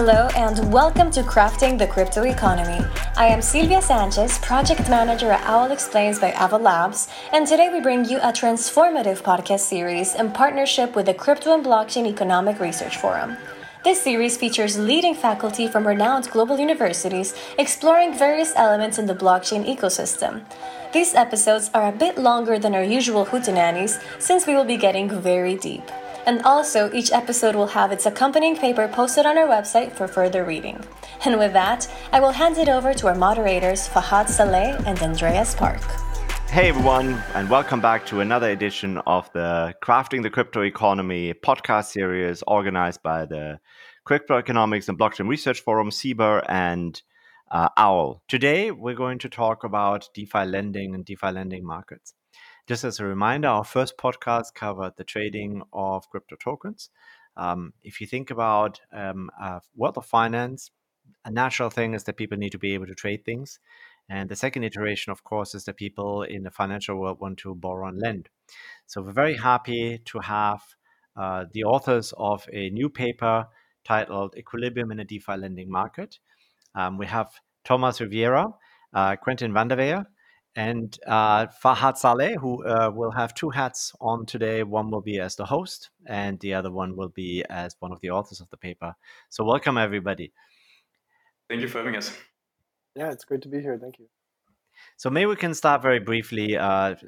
Hello and welcome to Crafting the Crypto Economy. I am Silvia Sanchez, Project Manager at Owl Explains by Ava Labs, and today we bring you a transformative podcast series in partnership with the Crypto and Blockchain Economic Research Forum. This series features leading faculty from renowned global universities exploring various elements in the blockchain ecosystem. These episodes are a bit longer than our usual hootenannies since we will be getting very deep. And also, each episode will have its accompanying paper posted on our website for further reading. And with that, I will hand it over to our moderators, Fahad Saleh and Andreas Park. Hey everyone, and welcome back to another edition of the Crafting the Crypto Economy podcast series organized by the Crypto Economics and Blockchain Research Forum, CBER, and Owl. Today, we're going to talk about DeFi lending and DeFi lending markets. Just as a reminder, our first podcast covered the trading of crypto tokens. If you think about a world of finance, a natural thing is that people need to be able to trade things. And the second iteration, of course, is that people in the financial world want to borrow and lend. So we're very happy to have the authors of a new paper titled Equilibrium in a DeFi Lending Market. We have Thomas Rivera, Quentin Vandeweyer, and Fahad Saleh, who will have two hats on today. One will be as the host, and the other one will be as one of the authors of the paper. So welcome, everybody. Thank you for having us. Yeah, it's great to be here. Thank you. So maybe we can start very briefly,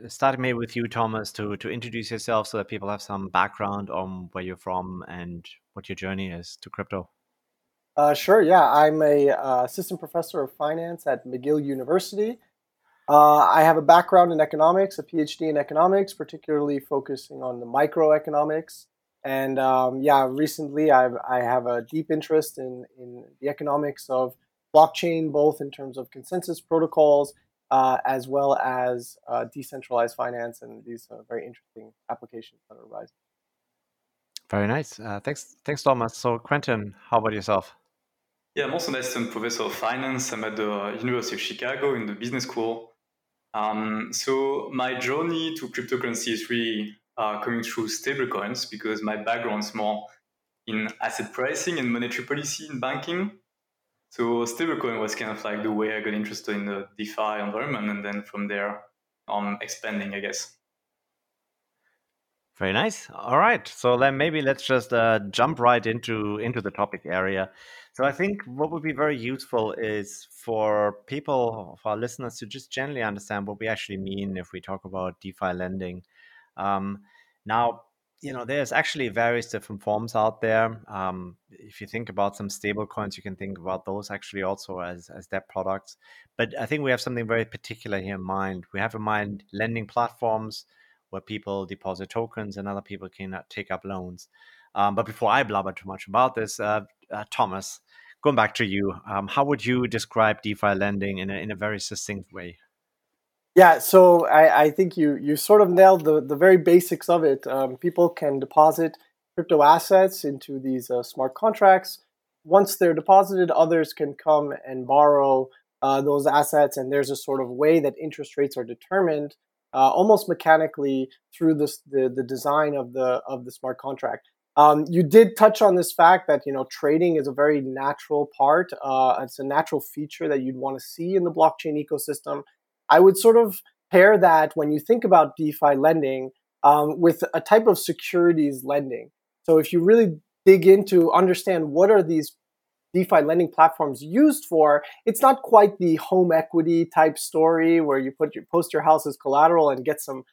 starting maybe with you, Thomas, to introduce yourself so that people have some background on where you're from and what your journey is to crypto. Sure, yeah. I'm an assistant professor of finance at McGill University. I have a background in economics, a PhD in economics, particularly focusing on the microeconomics. And recently I have a deep interest in the economics of blockchain, both in terms of consensus protocols as well as decentralized finance and these very interesting applications that are arising. Very nice. Thanks, Thomas. So, Quentin, how about yourself? Yeah, I'm also an assistant professor of finance. I'm at the University of Chicago in the business school. So my journey to cryptocurrency is really coming through stablecoins because my background is more in asset pricing and monetary policy in banking. So stablecoin was kind of like the way I got interested in the DeFi environment, and then from there on expanding, I guess. Very nice. All right. So then maybe let's just jump right into the topic area. So I think what would be very useful is for people, for our listeners, to just generally understand what we actually mean if we talk about DeFi lending. Now, you know, there's actually various different forms out there. If you think about some stable coins, you can think about those actually also as debt products. But I think we have something very particular here in mind. We have in mind lending platforms where people deposit tokens and other people can take up loans. But before I blabber too much about this, Thomas, going back to you, how would you describe DeFi lending in a very succinct way? Yeah, so I think you sort of nailed the very basics of it. People can deposit crypto assets into these smart contracts. Once they're deposited, others can come and borrow those assets, and there's a sort of way that interest rates are determined almost mechanically through the design of the smart contract. You did touch on this fact that, you know, trading is a very natural part. It's a natural feature that you'd want to see in the blockchain ecosystem. I would sort of pair that when you think about DeFi lending with a type of securities lending. So if you really dig into understand what are these DeFi lending platforms used for, it's not quite the home equity type story where you post your house as collateral and get some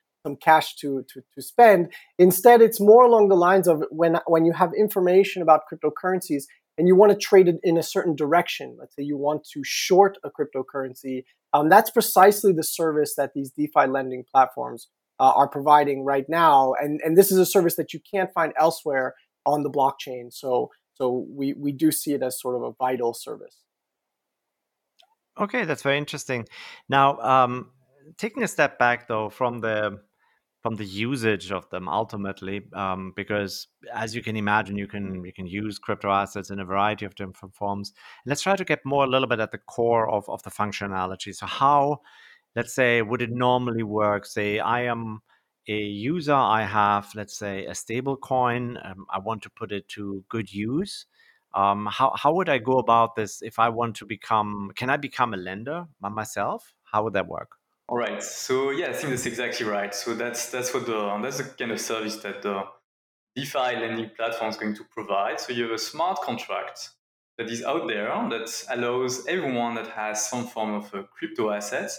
cash to spend. Instead, it's more along the lines of when you have information about cryptocurrencies and you want to trade it in a certain direction. Let's say you want to short a cryptocurrency. That's precisely the service that these DeFi lending platforms are providing right now. And this is a service that you can't find elsewhere on the blockchain. So we do see it as sort of a vital service. Okay, that's very interesting. Now, taking a step back, though, from the usage of them ultimately, because as you can imagine, you can use crypto assets in a variety of different forms. And let's try to get more a little bit at the core of the functionality. So how, let's say, would it normally work? Say I am a user, I have, let's say, a stable coin. I want to put it to good use. How would I go about this if I want to become, can I become a lender by myself? How would that work? All right. So yeah, I think that's exactly right. So that's the kind of service that the DeFi lending platform is going to provide. So you have a smart contract that is out there that allows everyone that has some form of a crypto asset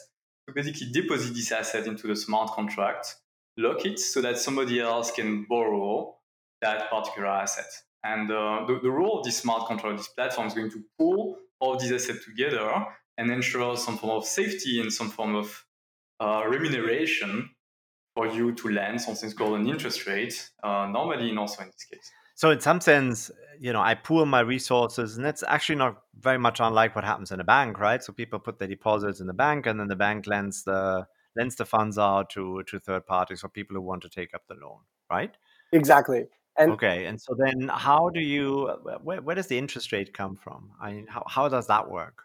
to basically deposit this asset into the smart contract, lock it so that somebody else can borrow that particular asset. And the role of this smart contract, this platform, is going to pull all these assets together and ensure some form of safety and some form of remuneration for you to lend, something called an interest rate, normally, and also in this case. So in some sense, I pool my resources, and that's actually not very much unlike what happens in a bank, right? So people put their deposits in the bank, and then the bank lends the funds out to third parties or people who want to take up the loan, right? Exactly. And so then how do you, where does the interest rate come from? I mean, how does that work?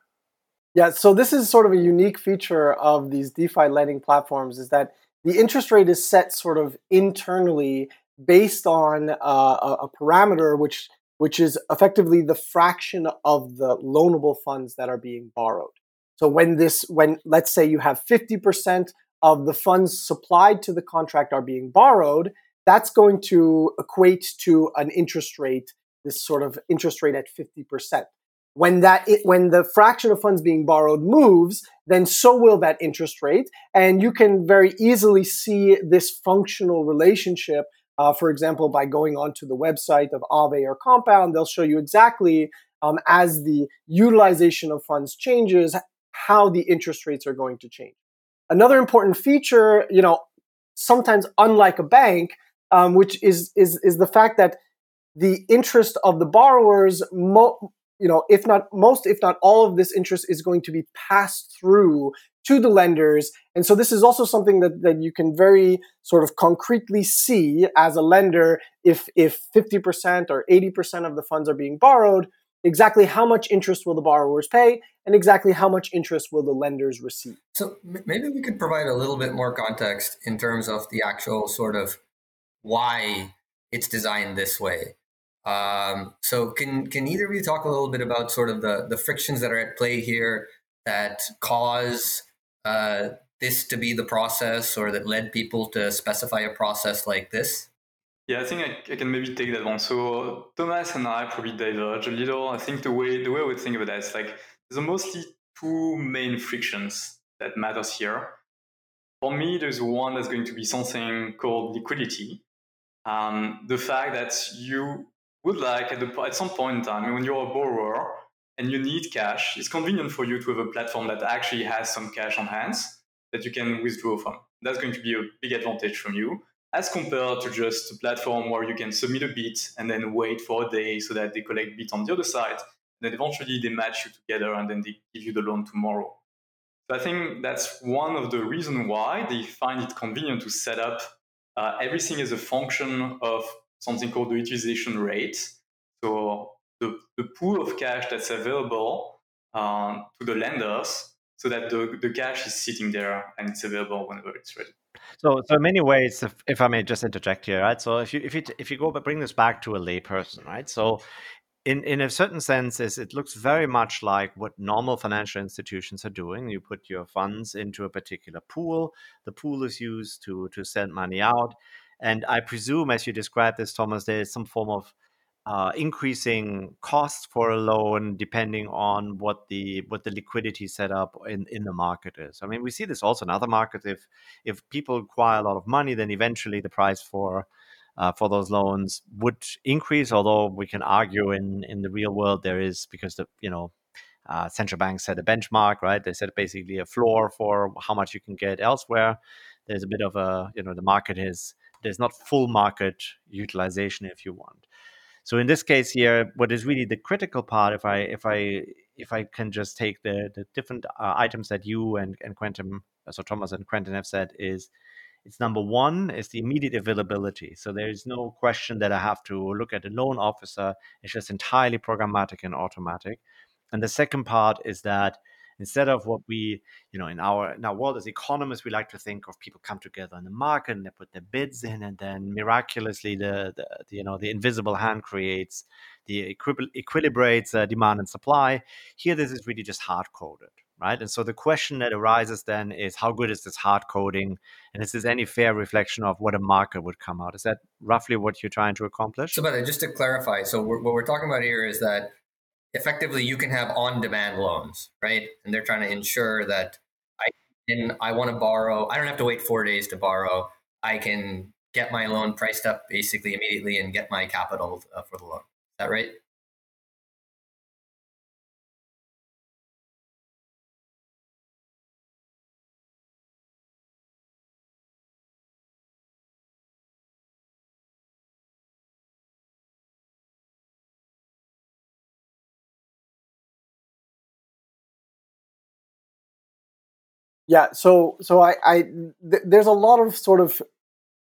Yeah, so this is sort of a unique feature of these DeFi lending platforms is that the interest rate is set sort of internally based on a parameter which is effectively the fraction of the loanable funds that are being borrowed. So when let's say you have 50% of the funds supplied to the contract are being borrowed, that's going to equate to an interest rate, this sort of interest rate at 50%. When the fraction of funds being borrowed moves, then so will that interest rate. And you can very easily see this functional relationship. For example, by going onto the website of Aave or Compound, they'll show you exactly as the utilization of funds changes, how the interest rates are going to change. Another important feature, sometimes unlike a bank, which is the fact that the interest of the borrowers, if not most, if not all of this interest is going to be passed through to the lenders. And so this is also something that you can very sort of concretely see as a lender if 50% or 80% of the funds are being borrowed, exactly how much interest will the borrowers pay and exactly how much interest will the lenders receive. So maybe we could provide a little bit more context in terms of the actual sort of why it's designed this way. So can either of you talk a little bit about sort of the frictions that are at play here that cause this to be the process or that led people to specify a process like this? Yeah, I think I can maybe take that one. So Thomas and I probably diverge a little. I think the way I would think about that is like there's mostly two main frictions that matters here. For me, there's one that's going to be something called liquidity. The fact that you would like at some point in time, when you're a borrower and you need cash, it's convenient for you to have a platform that actually has some cash on hand that you can withdraw from. That's going to be a big advantage from you as compared to just a platform where you can submit a bid and then wait for a day so that they collect bid on the other side. Then eventually they match you together and then they give you the loan tomorrow. So I think that's one of the reasons why they find it convenient to set up everything as a function of something called the utilization rate. So the pool of cash that's available to the lenders so that the cash is sitting there and it's available whenever it's ready. So in many ways, if I may just interject here, right? So if you go but bring this back to a layperson, right? So in a certain sense, it looks very much like what normal financial institutions are doing. You put your funds into a particular pool. The pool is used to send money out. And I presume, as you described this, Thomas, there is some form of increasing cost for a loan depending on what the liquidity setup in the market is. I mean, we see this also in other markets. If people acquire a lot of money, then eventually the price for those loans would increase. Although we can argue in the real world there is, because central banks set a benchmark, right? They set basically a floor for how much you can get elsewhere. There's a bit of a the market is there's not full market utilization if you want. So in this case here, what is really the critical part, if I can just take the different items that you and Quentin, so Thomas and Quentin have said, is it's number one is the immediate availability. So there is no question that I have to look at a loan officer. It's just entirely programmatic and automatic. And the second part is that instead of what we, in our world as economists, we like to think of people come together in the market and they put their bids in, and then miraculously the invisible hand creates the equilibrates demand and supply. Here, this is really just hard coded, right? And so the question that arises then is, how good is this hard coding? And is this any fair reflection of what a market would come out? Is that roughly what you're trying to accomplish? So, but just to clarify, so what we're talking about here is that effectively you can have on-demand loans, right? And they're trying to ensure that I want to borrow. I don't have to wait 4 days to borrow. I can get my loan priced up basically immediately and get my capital for the loan. Is that right? Yeah, so there's a lot of sort of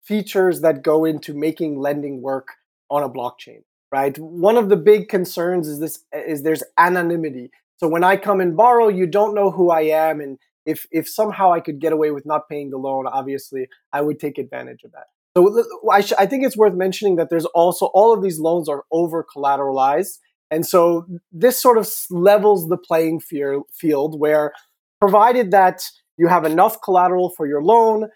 features that go into making lending work on a blockchain, right? One of the big concerns is there's anonymity. So when I come and borrow, you don't know who I am, and if somehow I could get away with not paying the loan, obviously I would take advantage of that. So I think it's worth mentioning that there's also all of these loans are over collateralized, and so this sort of levels the playing field where, provided that you have enough collateral for your loan,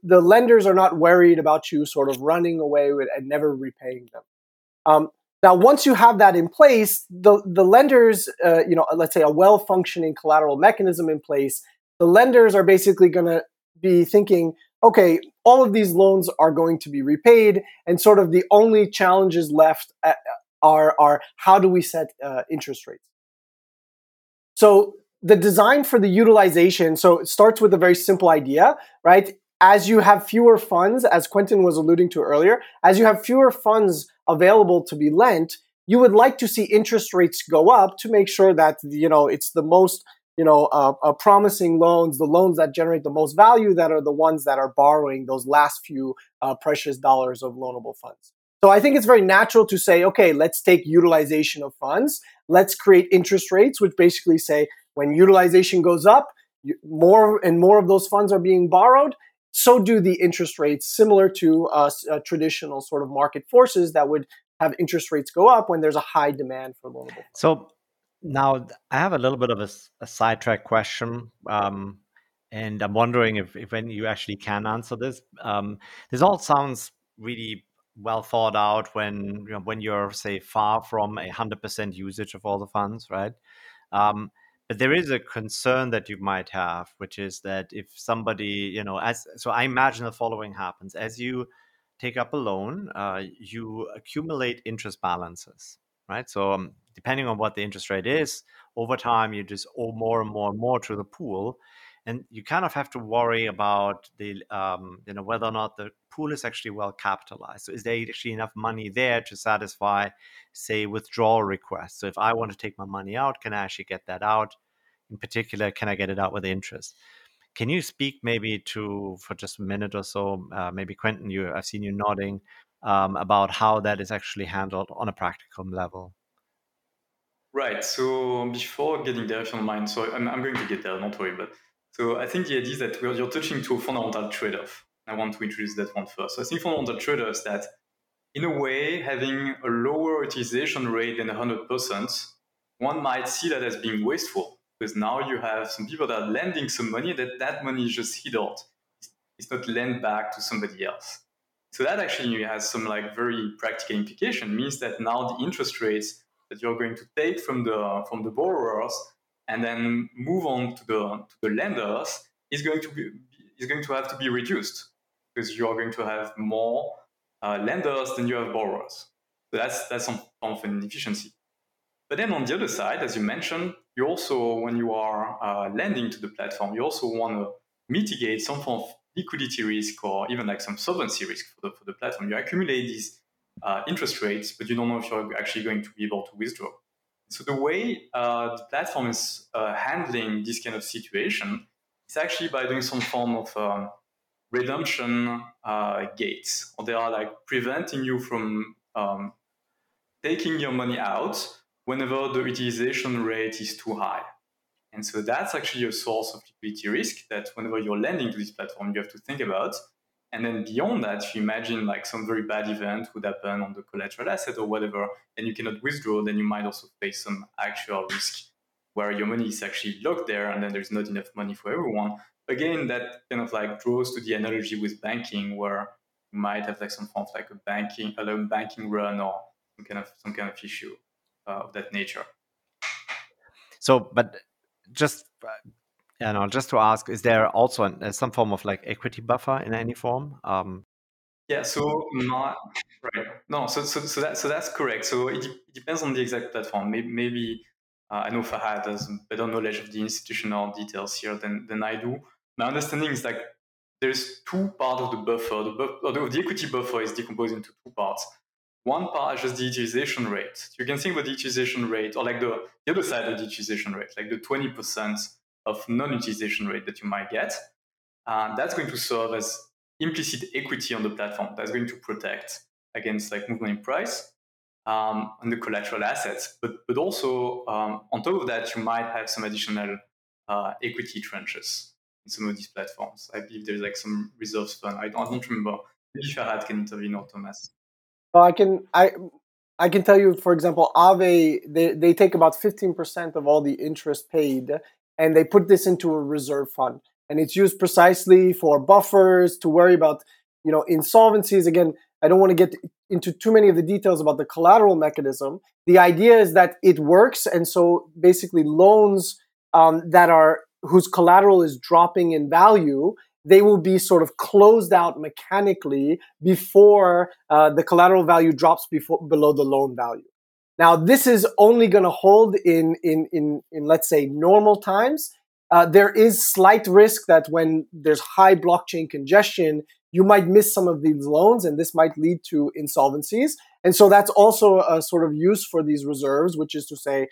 the lenders are not worried about you sort of running away with and never repaying them. Now, once you have that in place, the lenders, let's say a well-functioning collateral mechanism in place, the lenders are basically going to be thinking, okay, all of these loans are going to be repaid, and sort of the only challenges left are how do we set interest rates? So the design for the utilization, so it starts with a very simple idea, right? As you have fewer funds, as Quentin was alluding to earlier, as you have fewer funds available to be lent, you would like to see interest rates go up to make sure that, it's the most, promising loans, the loans that generate the most value that are the ones that are borrowing those last few precious dollars of loanable funds. So I think it's very natural to say, okay, let's take utilization of funds. Let's create interest rates, which basically say, when utilization goes up, more and more of those funds are being borrowed. So do the interest rates, similar to traditional sort of market forces that would have interest rates go up when there's a high demand for loanable funds. So now I have a little bit of a sidetrack question, and I'm wondering if you actually can answer this. This all sounds really well thought out when you're, say, far from 100% usage of all the funds, right? But there is a concern that you might have, which is that if somebody, I imagine the following happens. As you take up a loan, you accumulate interest balances, right? So depending on what the interest rate is, over time, you just owe more and more and more to the pool. And you kind of have to worry about the, whether or not the pool is actually well capitalized. So is there actually enough money there to satisfy, say, withdrawal requests? So if I want to take my money out, can I actually get that out? In particular, can I get it out with interest? Can you speak maybe for just a minute or so, maybe Quentin, I've seen you nodding, about how that is actually handled on a practical level? Right. So before getting there, if you don't mind, so I'm going to get there, don't worry, but so I think the idea is that you're touching to a fundamental trade-off. I want to introduce that one first. So I think fundamental trade-off is that, in a way, having a lower utilization rate than 100%, one might see that as being wasteful, because now you have some people that are lending some money, that money is just held. It's not lent back to somebody else. So that actually has some very practical implication. It means that now the interest rates that you're going to take from the borrowers and then move on to the lenders is going to have to be reduced, because you are going to have more lenders than you have borrowers. So that's some form of inefficiency. But then on the other side, as you mentioned, you also, when you are lending to the platform, you also want to mitigate some form of liquidity risk or even some solvency risk for the platform. You accumulate these interest rates, but you don't know if you're actually going to be able to withdraw. So the way the platform is handling this kind of situation is actually by doing some form of redemption gates. Or they are preventing you from taking your money out whenever the utilization rate is too high. And so that's actually a source of liquidity risk that whenever you're lending to this platform, you have to think about. And then beyond that, if you imagine like some very bad event would happen on the collateral asset or whatever, and you cannot withdraw, then you might also face some actual risk where your money is actually locked there and then there's not enough money for everyone. Again, that kind of like draws to the analogy with banking where you might have like some form of like a banking run or some kind of issue of that nature. So, but just... Yeah, no, just to ask, is there also some form of like equity buffer in any form? Yeah, so not right. No, so that's correct. So it depends on the exact platform. Maybe I know Fahad has better knowledge of the institutional details here than I do. My understanding is like there's two parts of the buffer. The equity buffer is decomposed into two parts. One part is just the utilization rate. You can think about the utilization rate or like the other side of the utilization rate, like the 20%. Of non-utilization rate that you might get. That's going to serve as implicit equity on the platform. That's going to protect against like movement in price on the collateral assets. But also on top of that, you might have some additional equity tranches in some of these platforms. I believe there's like some reserves fund. I don't remember. Maybe Fahad can intervene or Thomas. Well, I can tell you, for example, Aave, they take about 15% of all the interest paid, and they put this into a reserve fund, and it's used precisely for buffers to worry about, insolvencies. Again, I don't want to get into too many of the details about the collateral mechanism. The idea is that it works, and so basically loans whose collateral is dropping in value, they will be sort of closed out mechanically before the collateral value drops below the loan value. Now, this is only going to hold in let's say, normal times. There is slight risk that when there's high blockchain congestion, you might miss some of these loans, and this might lead to insolvencies. And so that's also a sort of use for these reserves, which is to say,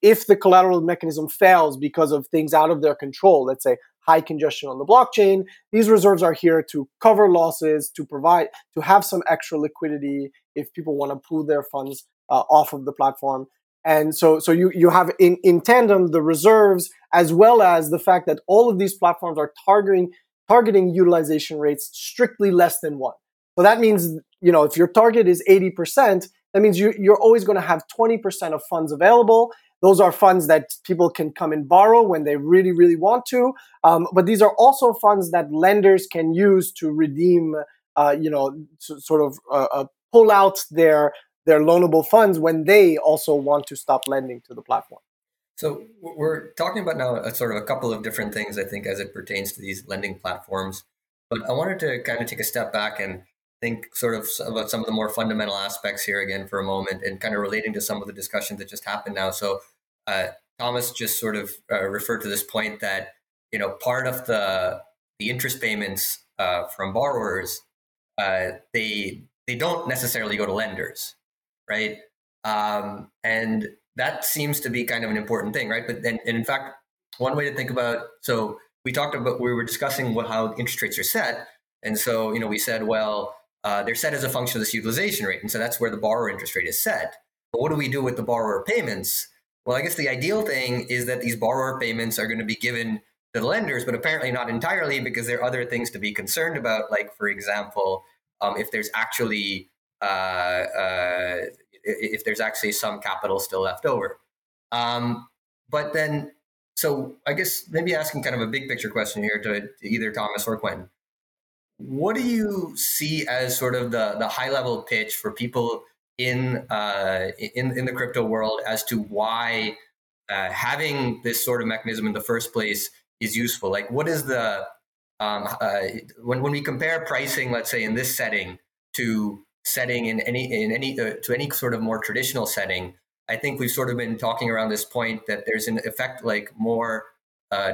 if the collateral mechanism fails because of things out of their control, let's say high congestion on the blockchain, these reserves are here to cover losses, to have some extra liquidity if people want to pool their funds off of the platform. And so you have in tandem the reserves, as well as the fact that all of these platforms are targeting utilization rates strictly less than 1. So that means, if your target is 80%, that means you're always going to have 20% of funds available. Those are funds that people can come and borrow when they really, really want to. But these are also funds that lenders can use to redeem, pull out their loanable funds when they also want to stop lending to the platform. So we're talking about now a couple of different things, I think, as it pertains to these lending platforms. But I wanted to kind of take a step back and think sort of about some of the more fundamental aspects here again for a moment, and kind of relating to some of the discussion that just happened now. So Thomas just sort of referred to this point that, part of the interest payments from borrowers, they don't necessarily go to lenders. Right. And that seems to be kind of an important thing. Right. But then, and in fact, one way to think about, so we were discussing how interest rates are set. And so, we said, well, they're set as a function of this utilization rate. And so that's where the borrower interest rate is set. But what do we do with the borrower payments? Well, I guess the ideal thing is that these borrower payments are going to be given to the lenders, but apparently not entirely, because there are other things to be concerned about. Like, for example, if there's actually if there's actually some capital still left over. But then, so I guess maybe asking kind of a big picture question here to either Thomas or Quentin. What do you see as sort of the high level pitch for people in the crypto world as to why having this sort of mechanism in the first place is useful? Like, what is the, when we compare pricing, let's say in this setting to setting to any sort of more traditional setting, I think we've sort of been talking around this point that there's an effect like more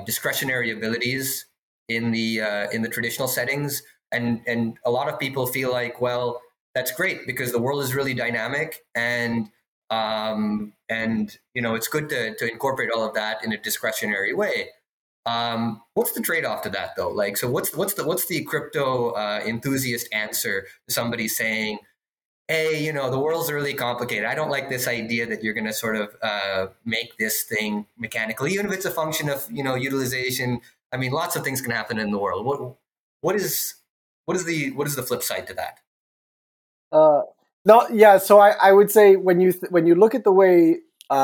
discretionary abilities in the traditional settings, and a lot of people feel like, well, that's great because the world is really dynamic, and it's good to incorporate all of that in a discretionary way. What's the trade-off to that though? Like, so what's the crypto enthusiast answer to somebody saying, hey, the world's really complicated. I don't like this idea that you're going to sort of make this thing mechanically, even if it's a function of, utilization. I mean, lots of things can happen in the world. What is What is the flip side to that? So I would say when you look at the way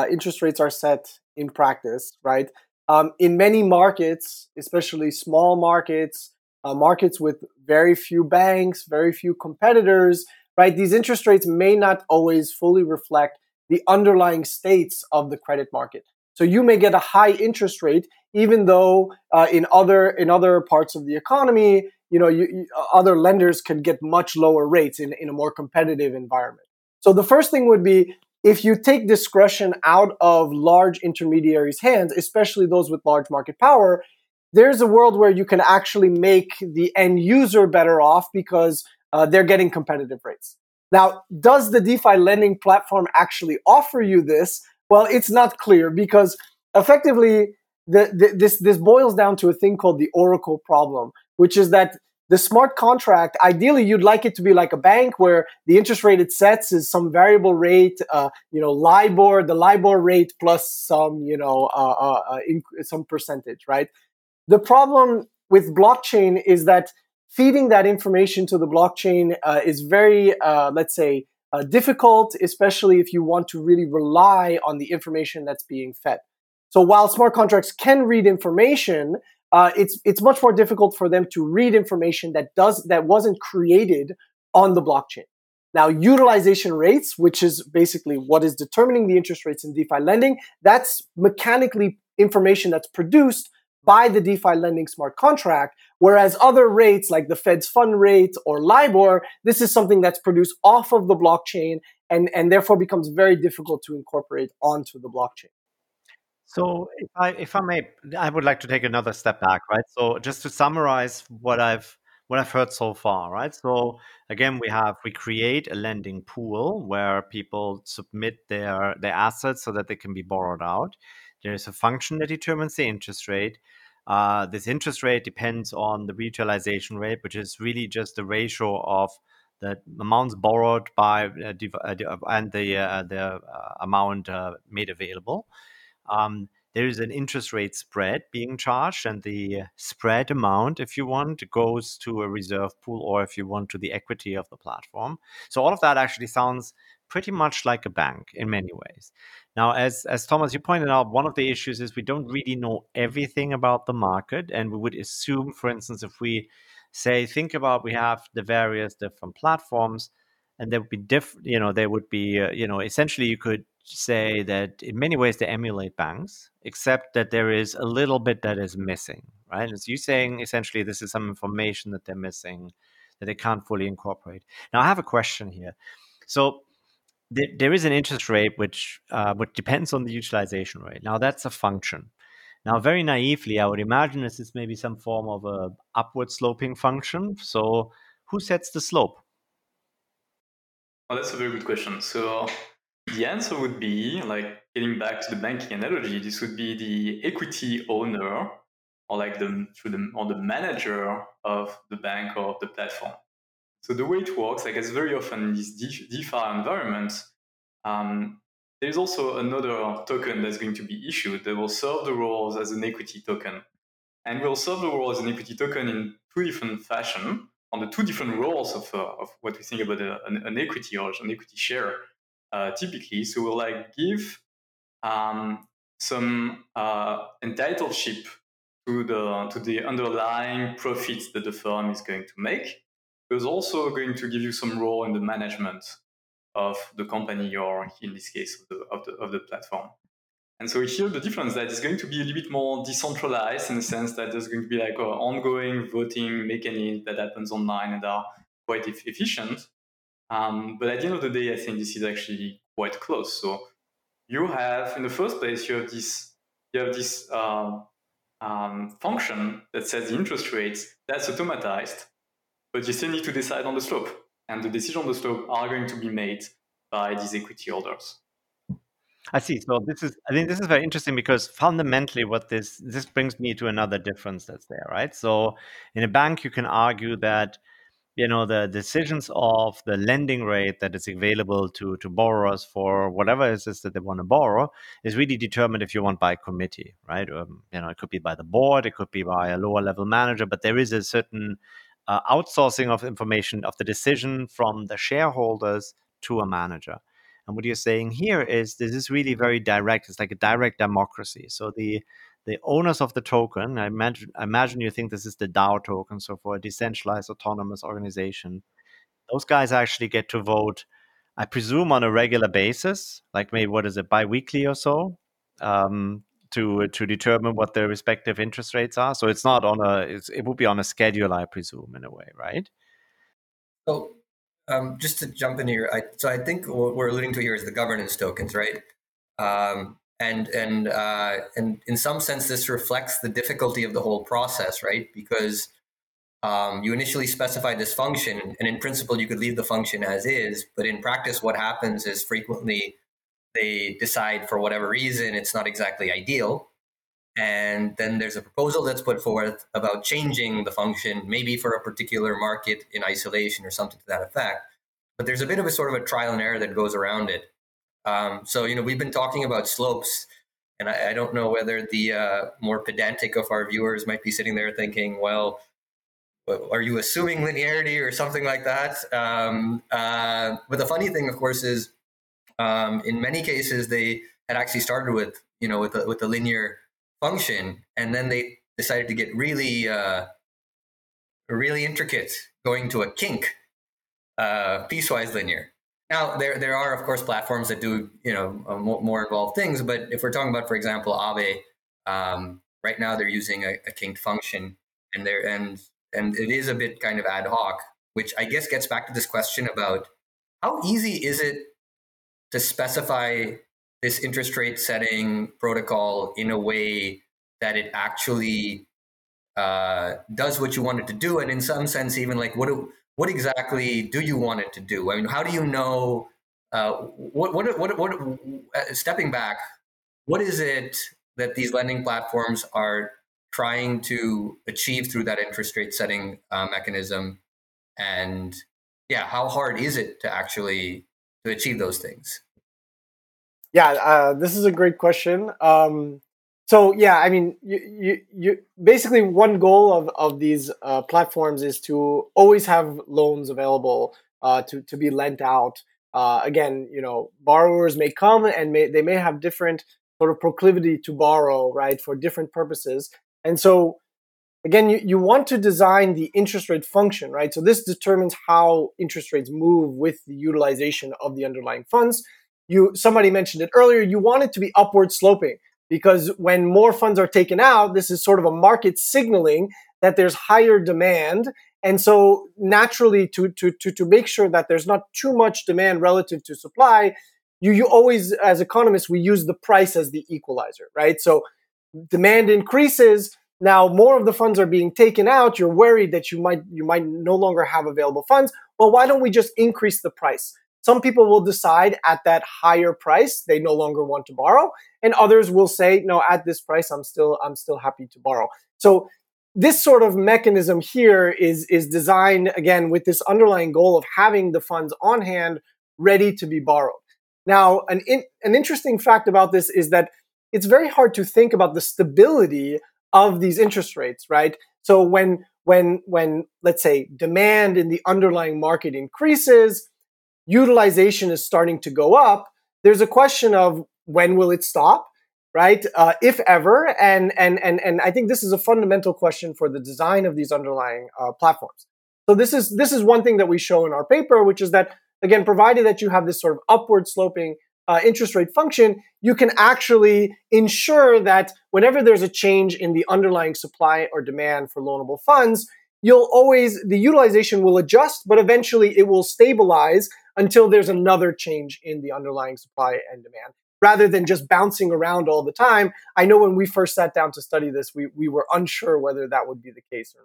interest rates are set in practice, right? In many markets, especially small markets, markets with very few banks, very few competitors, right? These interest rates may not always fully reflect the underlying states of the credit market. So you may get a high interest rate, even though in other parts of the economy, other lenders can get much lower rates in a more competitive environment. So the first thing would be, if you take discretion out of large intermediaries' hands, especially those with large market power, there's a world where you can actually make the end user better off because they're getting competitive rates. Now, does the DeFi lending platform actually offer you this? Well, it's not clear, because effectively this boils down to a thing called the Oracle problem, which is that the smart contract, ideally, you'd like it to be like a bank where the interest rate it sets is some variable rate, LIBOR, the LIBOR rate plus some, some percentage, right? The problem with blockchain is that feeding that information to the blockchain is very, difficult, especially if you want to really rely on the information that's being fed. So while smart contracts can read information, it's much more difficult for them to read information that wasn't created on the blockchain. Now, utilization rates, which is basically what is determining the interest rates in DeFi lending, that's mechanically information that's produced by the DeFi lending smart contract, whereas other rates like the Fed's fund rate or LIBOR, this is something that's produced off of the blockchain and therefore becomes very difficult to incorporate onto the blockchain. So if I may, I would like to take another step back, right? So just to summarize what I've heard so far, right? So again, we create a lending pool where people submit their assets so that they can be borrowed out. There is a function that determines the interest rate. This interest rate depends on the retailization rate, which is really just the ratio of the amounts borrowed by and the amount made available. There is an interest rate spread being charged, and the spread amount, if you want, goes to a reserve pool, or if you want, to the equity of the platform. So all of that actually sounds pretty much like a bank in many ways. Now, as Thomas, you pointed out, one of the issues is we don't really know everything about the market, and we would assume, for instance, if we say, we have the various different platforms, and there would be essentially you could say that in many ways they emulate banks, except that there is a little bit that is missing, right? It's you saying essentially this is some information that they're missing, that they can't fully incorporate. Now, I have a question here. So there is an interest rate which depends on the utilization rate. Now, that's a function. Now, very naively, I would imagine this is maybe some form of a upward sloping function. So who sets the slope? Well, that's a very good question. So the answer would be, getting back to the banking analogy, this would be the equity owner or the manager of the bank or of the platform. So the way it works, as very often in these DeFi environments, there's also another token that's going to be issued that will serve the role as an equity token. And we'll serve the role as an equity token in two different fashions, on the two different roles of what we think about an equity or an equity share. Typically, so we'll give some entitledship to the underlying profits that the firm is going to make. It's also going to give you some role in the management of the company, or in this case, of the platform. And so here, the difference that is going to be a little bit more decentralized, in the sense that there's going to be an ongoing voting mechanism that happens online and are quite efficient. But at the end of the day, I think this is actually quite close. So you have, in the first place, you have this function that sets the interest rates. That's automatized, but you still need to decide on the slope. And the decision on the slope are going to be made by these equity holders. I see. So I think this is very interesting, because fundamentally what this brings me to another difference that's there, right? So in a bank, you can argue that the decisions of the lending rate that is available to borrowers for whatever it is that they want to borrow is really determined, if you want, by committee, right? It could be by the board, it could be by a lower level manager, but there is a certain outsourcing of information, of the decision from the shareholders to a manager. And what you're saying here is this is really very direct. It's like a direct democracy. So the owners of the token, I imagine you think this is the DAO token, so for a decentralized autonomous organization, those guys actually get to vote, I presume, on a regular basis, like maybe, what is it, bi-weekly or so, to determine what their respective interest rates are. So it's not on a, it would be on a schedule, I presume, in a way, right? So just to jump in here, I think what we're alluding to here is the governance tokens, right? And in some sense, this reflects the difficulty of the whole process, right? Because you initially specify this function, and in principle, you could leave the function as is. But in practice, what happens is frequently they decide for whatever reason it's not exactly ideal. And then there's a proposal that's put forth about changing the function, maybe for a particular market in isolation or something to that effect. But there's a bit of a sort of a trial and error that goes around it. So, you know, we've been talking about slopes, and I don't know whether the more pedantic of our viewers might be sitting there thinking, well, are you assuming linearity or something like that? But the funny thing, of course, is in many cases, they had actually started with, you know, with a linear function, and then they decided to get really, really intricate, going to a kink, piecewise linear. Now, there are, of course, platforms that do, you know, more involved things. But if we're talking about, for example, Aave, right now they're using a kinked function, and it is a bit kind of ad hoc, which I guess gets back to this question about how easy is it to specify this interest rate setting protocol in a way that it actually does what you want it to do, and in some sense, even like what exactly do you want it to do? I mean, how do you know? Stepping back, what is it that these lending platforms are trying to achieve through that interest rate setting mechanism? And yeah, how hard is it to actually to achieve those things? Yeah, this is a great question. So yeah, I mean, you basically one goal of these platforms is to always have loans available to be lent out. Again, you know, borrowers may come and they may have different sort of proclivity to borrow, right, for different purposes. And so again, you want to design the interest rate function, right? So this determines how interest rates move with the utilization of the underlying funds. Somebody mentioned it earlier, you want it to be upward sloping, because when more funds are taken out, this is sort of a market signaling that there's higher demand. And so naturally, to make sure that there's not too much demand relative to supply, you always, as economists, we use the price as the equalizer, right? So demand increases, now more of the funds are being taken out, you're worried that you might no longer have available funds. Well, why don't we just increase the price? Some people will decide at that higher price they no longer want to borrow, and others will say, no, at this price I'm still happy to borrow. So this sort of mechanism here is designed again with this underlying goal of having the funds on hand ready to be borrowed. Now, an interesting fact about this is that it's very hard to think about the stability of these interest rates, right? So when let's say demand in the underlying market increases, utilization is starting to go up, there's a question of when will it stop, right? If ever, and I think this is a fundamental question for the design of these underlying platforms. So this is one thing that we show in our paper, which is that, again, provided that you have this sort of upward sloping interest rate function, you can actually ensure that whenever there's a change in the underlying supply or demand for loanable funds, the utilization will adjust, but eventually it will stabilize until there's another change in the underlying supply and demand, rather than just bouncing around all the time. I know when we first sat down to study this, we were unsure whether that would be the case or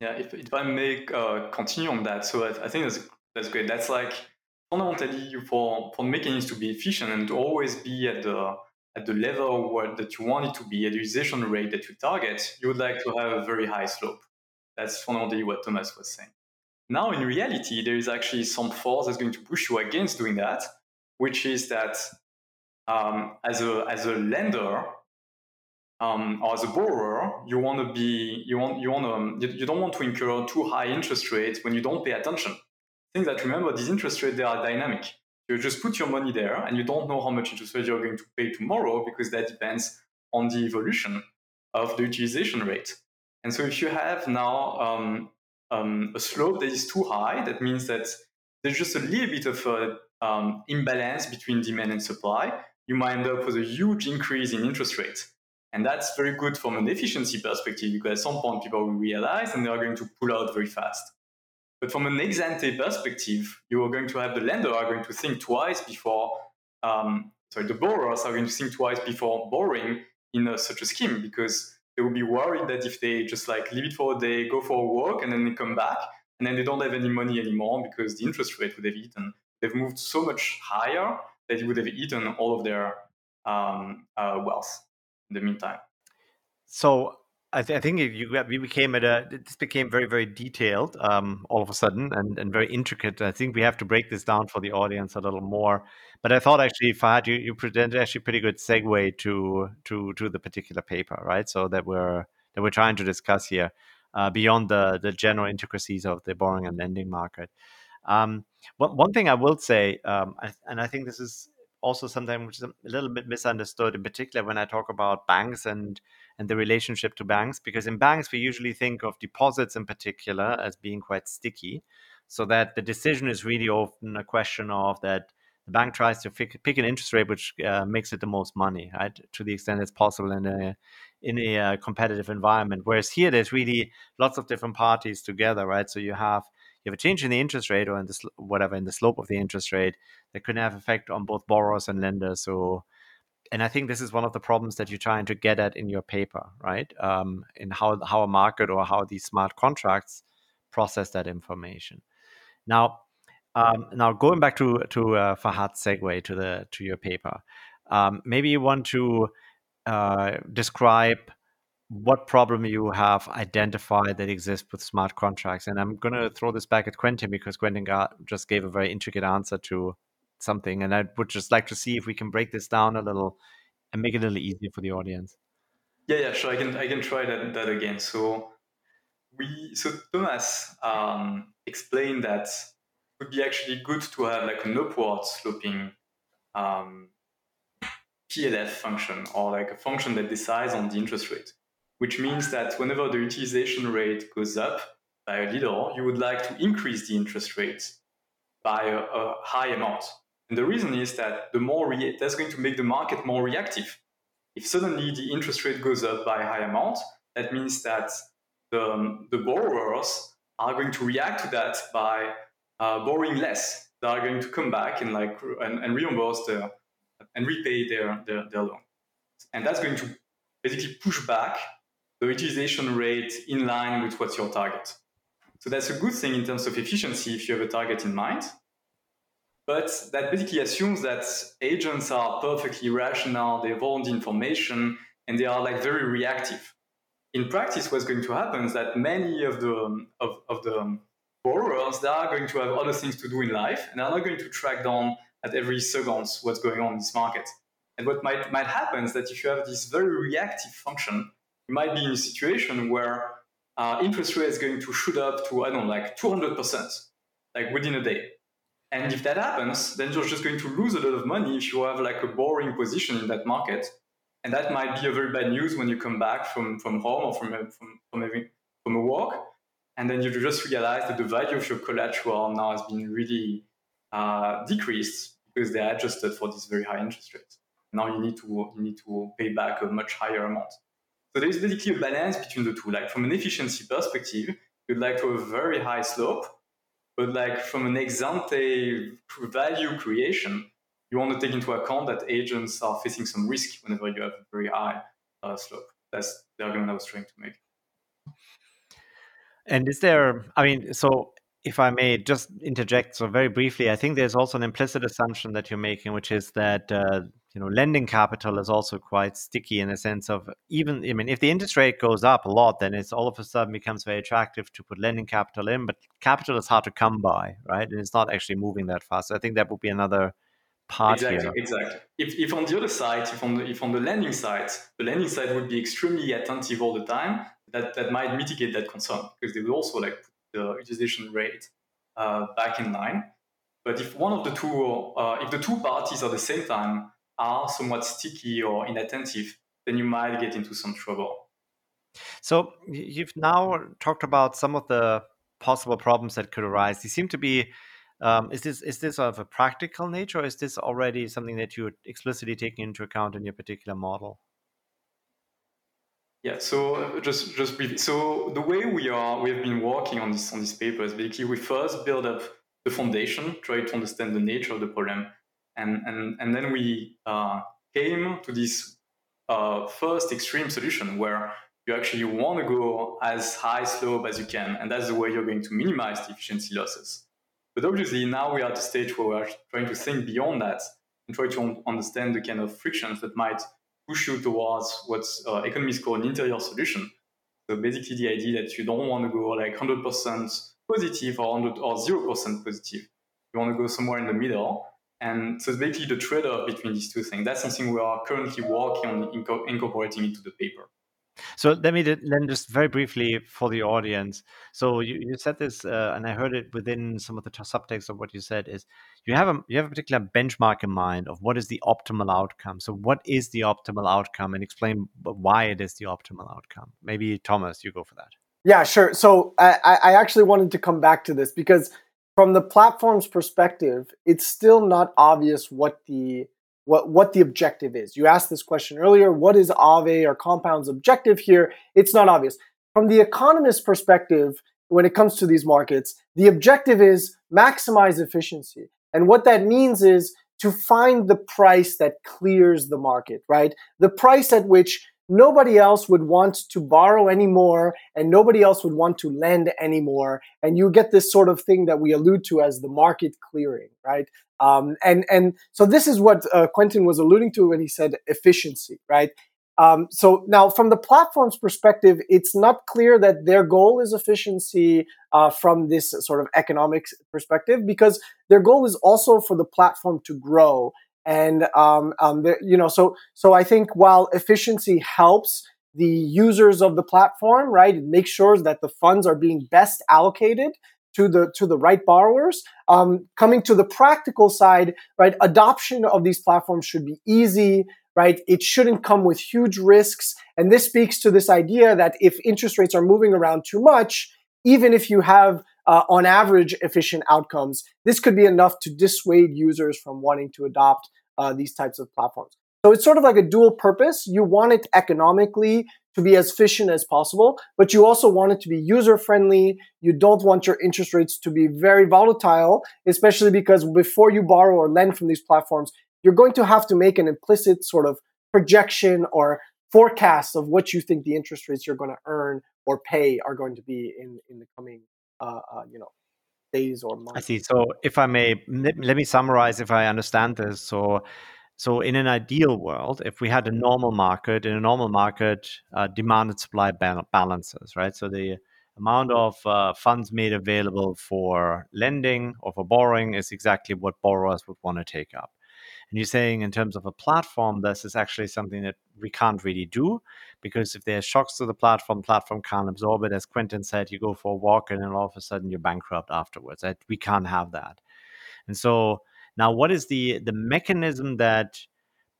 not. Yeah, if I may continue on that, so I think that's great. That's like fundamentally for mechanisms to be efficient and to always be at the level that you want it to be, at the utilization rate that you target, you would like to have a very high slope. That's fundamentally what Thomas was saying. Now, in reality, there is actually some force that's going to push you against doing that, which is that as a lender, As a borrower, you don't want to incur too high interest rates when you don't pay attention. Think that, remember, these interest rates, they are dynamic. You just put your money there and you don't know how much interest rate you're going to pay tomorrow, because that depends on the evolution of the utilization rate. And so if you have now a slope that is too high, that means that there's just a little bit of imbalance between demand and supply. You might end up with a huge increase in interest rates. And that's very good from an efficiency perspective, because at some point people will realize and they are going to pull out very fast. But from an ex-ante perspective, the borrowers are going to think twice before borrowing in such a scheme, because they will be worried that if they just leave it for a day, go for a walk, and then they come back, and then they don't have any money anymore because the interest rate would have eaten. They've moved so much higher that it would have eaten all of their wealth in the meantime. So this became very, very detailed all of a sudden and very intricate. I think we have to break this down for the audience a little more. But I thought actually, Fahad, you presented actually a pretty good segue to the particular paper, right? So that we're trying to discuss here beyond the general intricacies of the borrowing and lending market. One thing I will say, and I think this is also something which is a little bit misunderstood, in particular when I talk about banks and the relationship to banks, because in banks, we usually think of deposits in particular as being quite sticky, so that the decision is really often a question of that the bank tries to pick an interest rate which makes it the most money, right, to the extent it's possible in a competitive environment. Whereas here, there's really lots of different parties together, right? So you have a change in the interest rate or in the slope of the interest rate that could have an effect on both borrowers and lenders. And I think this is one of the problems that you're trying to get at in your paper, right? In how a market or how these smart contracts process that information. Now going back to Fahad's segue to your paper, maybe you want to describe what problem you have identified that exists with smart contracts. And I'm going to throw this back at Quentin, because Quentin just gave a very intricate answer to something. And I would just like to see if we can break this down a little and make it a little easier for the audience. Yeah, sure. I can try that again. So Thomas explained that it would be actually good to have an upward sloping PLF function, or a function that decides on the interest rate, which means that whenever the utilization rate goes up by a little, you would like to increase the interest rate by a high amount. And the reason is that that's going to make the market more reactive. If suddenly the interest rate goes up by a high amount, that means that the borrowers are going to react to that by borrowing less. They are going to come back and reimburse and repay their loan. And that's going to basically push back the utilization rate in line with what's your target. So that's a good thing in terms of efficiency if you have a target in mind. But that basically assumes that agents are perfectly rational, they have all the information, and they are very reactive. In practice, what's going to happen is that many of the borrowers, they are going to have other things to do in life, and they're not going to track down at every second what's going on in this market. And what might happen is that if you have this very reactive function, you might be in a situation where interest rate is going to shoot up to, 200%, within a day. And if that happens, then you're just going to lose a lot of money if you have a borrowing position in that market. And that might be a very bad news when you come back from home or from a walk. And then you just realize that the value of your collateral now has been really decreased, because they are adjusted for this very high interest rate. Now you need to pay back a much higher amount. So there is basically a balance between the two. From an efficiency perspective, you'd like to have a very high slope, but from an ex-ante value creation, you want to take into account that agents are facing some risk whenever you have a very high slope. That's the argument I was trying to make. And is there, if I may just interject so very briefly, I think there's also an implicit assumption that you're making, which is that lending capital is also quite sticky, in the sense of if the interest rate goes up a lot, then it's all of a sudden becomes very attractive to put lending capital in, but capital is hard to come by, right? And it's not actually moving that fast. So I think that would be another part here. Exactly. If on the other side, if on the lending side would be extremely attentive all the time, that might mitigate that concern, because they would also like put the utilization rate back in line. But if one of the two, if the two parties at the same time are somewhat sticky or inattentive, then you might get into some trouble. So you've now talked about some of the possible problems that could arise. They seem to be, is this of a practical nature, or is this already something that you're explicitly taking into account in your particular model? Yeah, so just briefly. So the way we have been working on this paper is basically we first build up the foundation, try to understand the nature of the problem, and then we came to this first extreme solution where you actually want to go as high slope as you can, and that's the way you're going to minimize the efficiency losses. But obviously now we are at a stage where we're trying to think beyond that and try to understand the kind of frictions that might push you towards what economists call an interior solution. So basically the idea that you don't want to go like 100% positive or 0% positive. You want to go somewhere in the middle. And so it's basically the trade-off between these two things. That's something we are currently working on incorporating into the paper. So let me then just very briefly for the audience. So you said this, and I heard it within some of the subtext of what you said, is you have a particular benchmark in mind of what is the optimal outcome. So what is the optimal outcome, and explain why it is the optimal outcome. Maybe, Thomas, you go for that. Yeah, sure. So I actually wanted to come back to this because from the platform's perspective, it's still not obvious what the objective is. You asked this question earlier, what is Aave or Compound's objective here? It's not obvious. From the economist's perspective, when it comes to these markets, the objective is maximize efficiency. And what that means is to find the price that clears the market, right? The price at which nobody else would want to borrow anymore and nobody else would want to lend anymore. And you get this sort of thing that we allude to as the market clearing, right? And so this is what Quentin was alluding to when he said efficiency, right? So now from the platform's perspective, it's not clear that their goal is efficiency from this sort of economic perspective, because their goal is also for the platform to grow. And, so I think while efficiency helps the users of the platform, right, it makes sure that the funds are being best allocated to the right borrowers. Coming to the practical side, right, adoption of these platforms should be easy, right? It shouldn't come with huge risks. And this speaks to this idea that if interest rates are moving around too much, even if you have, on average, efficient outcomes, this could be enough to dissuade users from wanting to adopt these types of platforms. So it's sort of like a dual purpose. You want it economically to be as efficient as possible, but you also want it to be user-friendly. You don't want your interest rates to be very volatile, especially because before you borrow or lend from these platforms, you're going to have to make an implicit sort of projection or forecast of what you think the interest rates you're going to earn or pay are going to be in the coming days or months. I see. So if I may, let me summarize if I understand this. So in an ideal world, if we had a normal market, demand and supply balances, right? So the amount of funds made available for lending or for borrowing is exactly what borrowers would want to take up. And you're saying in terms of a platform, this is actually something that we can't really do, because if there are shocks to the platform can't absorb it. As Quentin said, you go for a walk and then all of a sudden you're bankrupt afterwards. We can't have that. And so now what is the mechanism that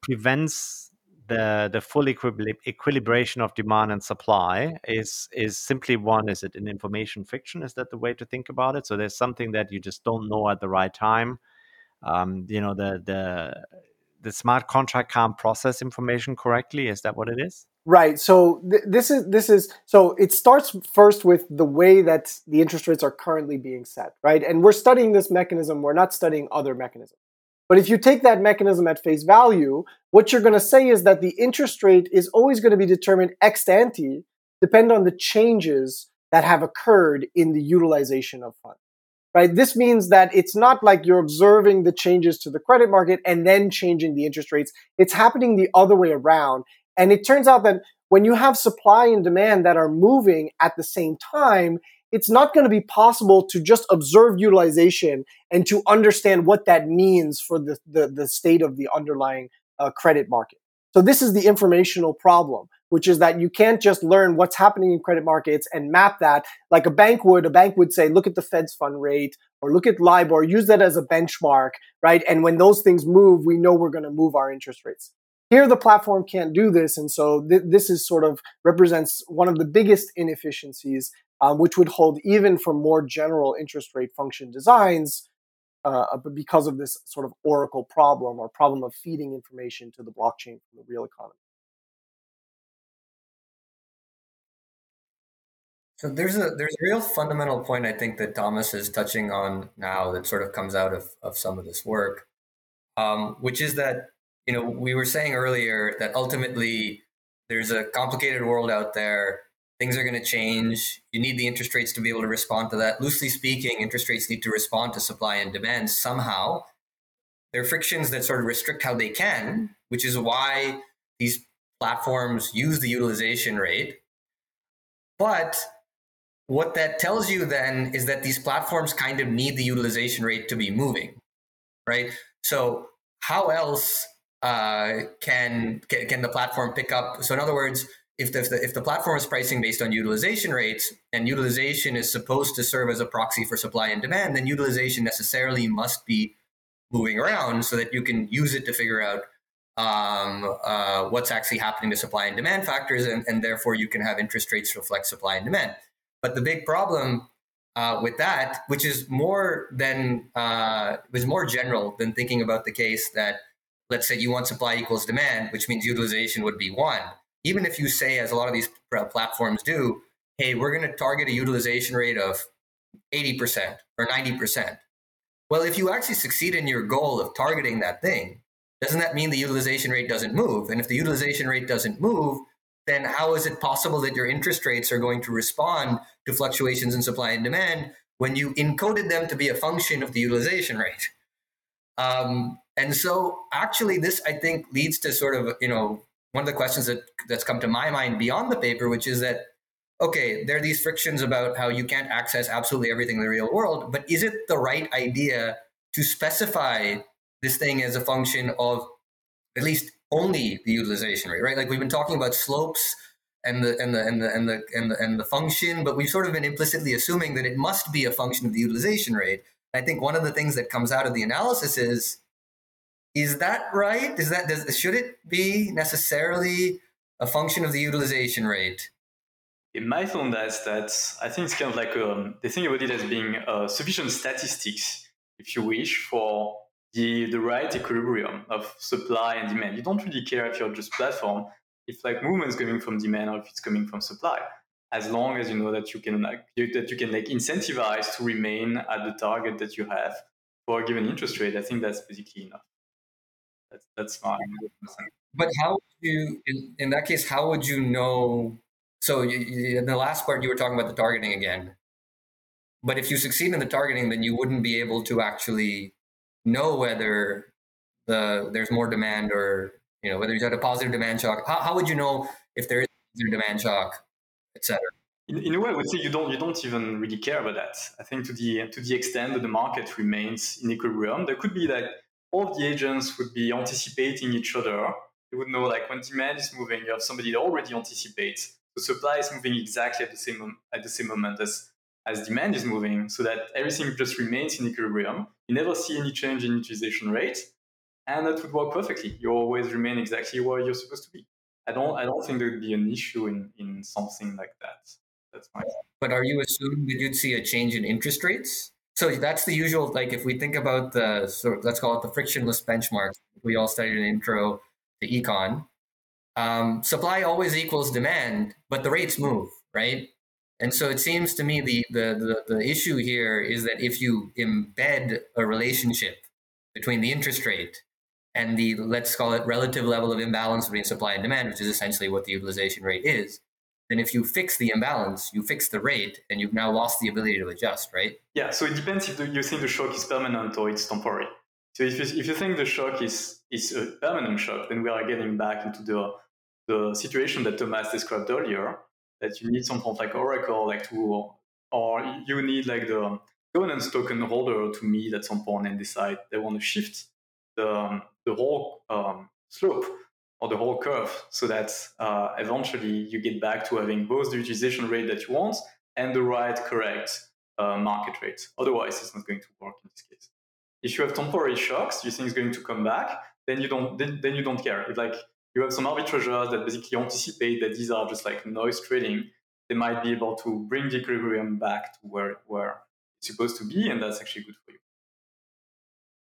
prevents the full equilibration of demand and supply is simply one, is it an information fiction? Is that the way to think about it? So there's something that you just don't know at the right time. The smart contract can't process information correctly. Is that what it is? Right. So this is it starts first with the way that the interest rates are currently being set, right? And we're studying this mechanism. We're not studying other mechanisms. But if you take that mechanism at face value, what you're going to say is that the interest rate is always going to be determined ex ante, depending on the changes that have occurred in the utilization of funds. Right. This means that it's not like you're observing the changes to the credit market and then changing the interest rates. It's happening the other way around. And it turns out that when you have supply and demand that are moving at the same time, it's not going to be possible to just observe utilization and to understand what that means for the state of the underlying credit market. So this is the informational problem, which is that you can't just learn what's happening in credit markets and map that like a bank would. A bank would say, look at the Fed's fund rate or look at LIBOR, use that as a benchmark, right? And when those things move, we know we're going to move our interest rates. Here, the platform can't do this. And so this is sort of represents one of the biggest inefficiencies, which would hold even for more general interest rate function designs because of this sort of oracle problem or problem of feeding information to the blockchain from the real economy. So there's a real fundamental point, I think, that Thomas is touching on now that sort of comes out of some of this work, which is that, you know, we were saying earlier that ultimately there's a complicated world out there. Things are going to change. You need the interest rates to be able to respond to that. Loosely speaking, interest rates need to respond to supply and demand somehow. There are frictions that sort of restrict how they can, which is why these platforms use the utilization rate. But what that tells you then is that these platforms kind of need the utilization rate to be moving, right? So how else can the platform pick up? So in other words, if the platform is pricing based on utilization rates and utilization is supposed to serve as a proxy for supply and demand, then utilization necessarily must be moving around so that you can use it to figure out what's actually happening to supply and demand factors, and therefore you can have interest rates reflect supply and demand. But the big problem with that, which is more general than thinking about the case that, let's say you want supply equals demand, which means utilization would be one. Even if you say, as a lot of these platforms do, hey, we're going to target a utilization rate of 80% or 90%. Well, if you actually succeed in your goal of targeting that thing, doesn't that mean the utilization rate doesn't move? And if the utilization rate doesn't move, then how is it possible that your interest rates are going to respond to fluctuations in supply and demand when you encoded them to be a function of the utilization rate? And so actually this, I think, leads to sort of, you know, one of the questions that's come to my mind beyond the paper, which is that, okay, there are these frictions about how you can't access absolutely everything in the real world, but is it the right idea to specify this thing as a function of at least only the utilization rate, right? Like we've been talking about slopes and the function, but we've sort of been implicitly assuming that it must be a function of the utilization rate. I think one of the things that comes out of the analysis is that right? Should it be necessarily a function of the utilization rate? In my thought on that I think it's kind of like they think about it as being sufficient statistics, if you wish, for the right equilibrium of supply and demand. You don't really care if you're just platform, if like movement is coming from demand or if it's coming from supply, as long as you know that you can incentivize to remain at the target that you have for a given interest rate. I think that's basically enough. That's fine. But how would you, in that case, how would you know? So in the last part, you were talking about the targeting again. But if you succeed in the targeting, then you wouldn't be able to actually know whether there's more demand or, you know, whether you had a positive demand shock. How would you know if there is a demand shock, etc.? In a way, I would say you don't even really care about that. I think to the extent that the market remains in equilibrium, there could be that all the agents would be anticipating each other. They would know, like, when demand is moving, you have somebody that already anticipates. The supply is moving exactly at the same moment as demand is moving, so that everything just remains in equilibrium. You never see any change in utilization rate, and that would work perfectly. You always remain exactly where you're supposed to be. I don't think there would be an issue in something like that. That's my point. But are you assuming that you'd see a change in interest rates? So that's the usual, like if we think about the sort of, let's call it the frictionless benchmark. We all studied an intro to econ. Supply always equals demand, but the rates move, right? And so it seems to me the issue here is that if you embed a relationship between the interest rate and the, let's call it, relative level of imbalance between supply and demand, which is essentially what the utilization rate is, then if you fix the imbalance, you fix the rate, and you've now lost the ability to adjust, right? Yeah, so it depends if you think the shock is permanent or it's temporary. So if you think the shock is a permanent shock, then we are getting back into the situation that Thomas described earlier, that you need some kind of like oracle, like to or you need like the governance token holder to meet at some point and decide they want to shift the whole slope or the whole curve so that eventually you get back to having both the utilization rate that you want and the right correct market rate. Otherwise, it's not going to work in this case. If you have temporary shocks, you think it's going to come back, then you don't care. It's like you have some arbitrageurs that basically anticipate that these are just like noise trading. They might be able to bring the equilibrium back to where it's supposed to be, and that's actually good for you.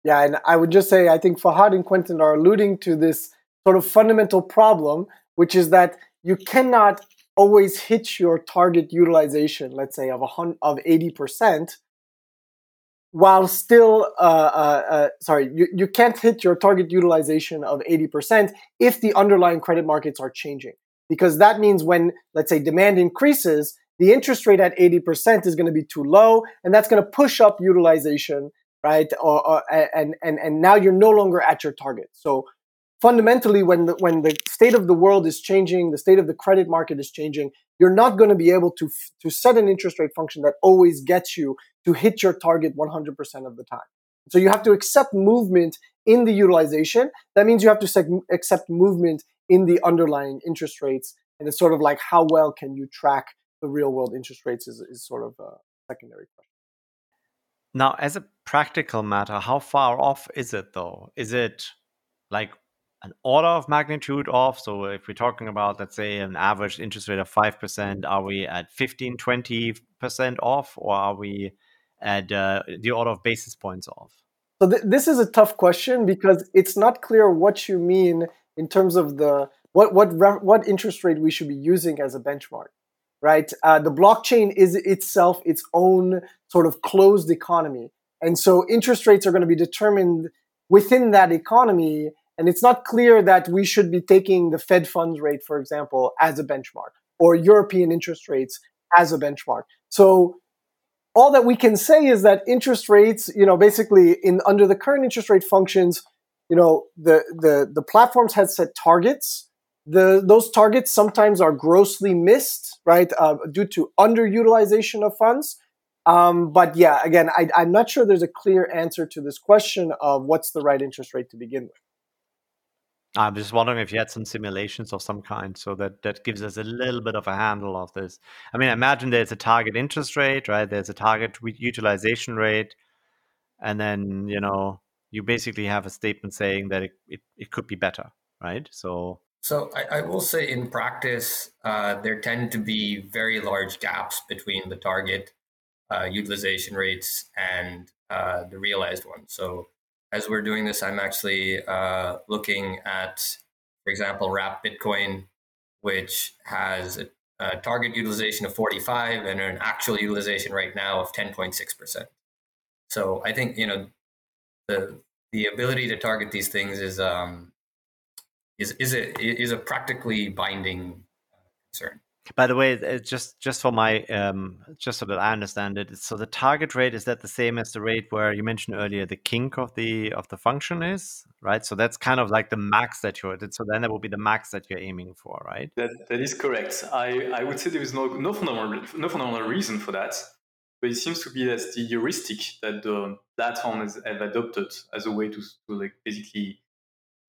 Yeah, and I would just say, I think Fahad and Quentin are alluding to this sort of fundamental problem, which is that you cannot always hit your target utilization, let's say, of 80%, while still, you can't hit your target utilization of 80% if the underlying credit markets are changing. Because that means when, let's say, demand increases, the interest rate at 80% is going to be too low, and that's going to push up utilization, right? And now you're no longer at your target. So fundamentally, when the state of the world is changing, the state of the credit market is changing, you're not going to be able to set an interest rate function that always gets you to hit your target 100% of the time. So you have to accept movement in the utilization. That means you have to accept movement in the underlying interest rates. And it's sort of like, how well can you track the real world interest rates is sort of a secondary question. Now, as a practical matter, how far off is it though? Is it like an order of magnitude off? So if we're talking about, let's say, an average interest rate of 5%, are we at 15, 20% off, or are we at the order of basis points off? So this is a tough question because it's not clear what you mean in terms of the what interest rate we should be using as a benchmark. Right, the blockchain is itself its own sort of closed economy, and so interest rates are going to be determined within that economy. And it's not clear that we should be taking the Fed funds rate, for example, as a benchmark, or European interest rates as a benchmark. So all that we can say is that interest rates, basically under the current interest rate functions, the platforms had set targets. Those targets sometimes are grossly missed, right, due to underutilization of funds. But yeah, again, I'm not sure there's a clear answer to this question of what's the right interest rate to begin with. I'm just wondering if you had some simulations of some kind, so that gives us a little bit of a handle of this. I mean, I imagine there's a target interest rate, right? There's a target utilization rate. And then, you basically have a statement saying that it could be better, right? So I will say in practice, there tend to be very large gaps between the target utilization rates and the realized ones. So as we're doing this, I'm actually looking at, for example, Wrapped Bitcoin, which has a target utilization of 45 and an actual utilization right now of 10.6%. So I think, the ability to target these things is a practically binding concern. By the way, it's just for my just so that I understand it. So the target rate, is that the same as the rate where you mentioned earlier the kink of the function is, right? So that's kind of like the max that will be the max that you're aiming for, right? That is correct. I would say there is no phenomenal reason for that, but it seems to be that's the heuristic that the platform has adopted as a way to like basically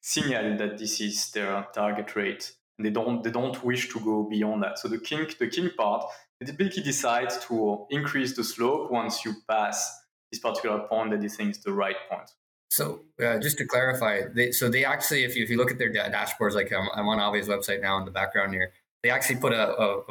signal that this is their target rate, and they don't wish to go beyond that. So the kink part, they typically decide to increase the slope once you pass this particular point that they think is the right point. So just to clarify, they actually, if you look at their dashboards, like I'm on Aave's website now in the background here, they actually put a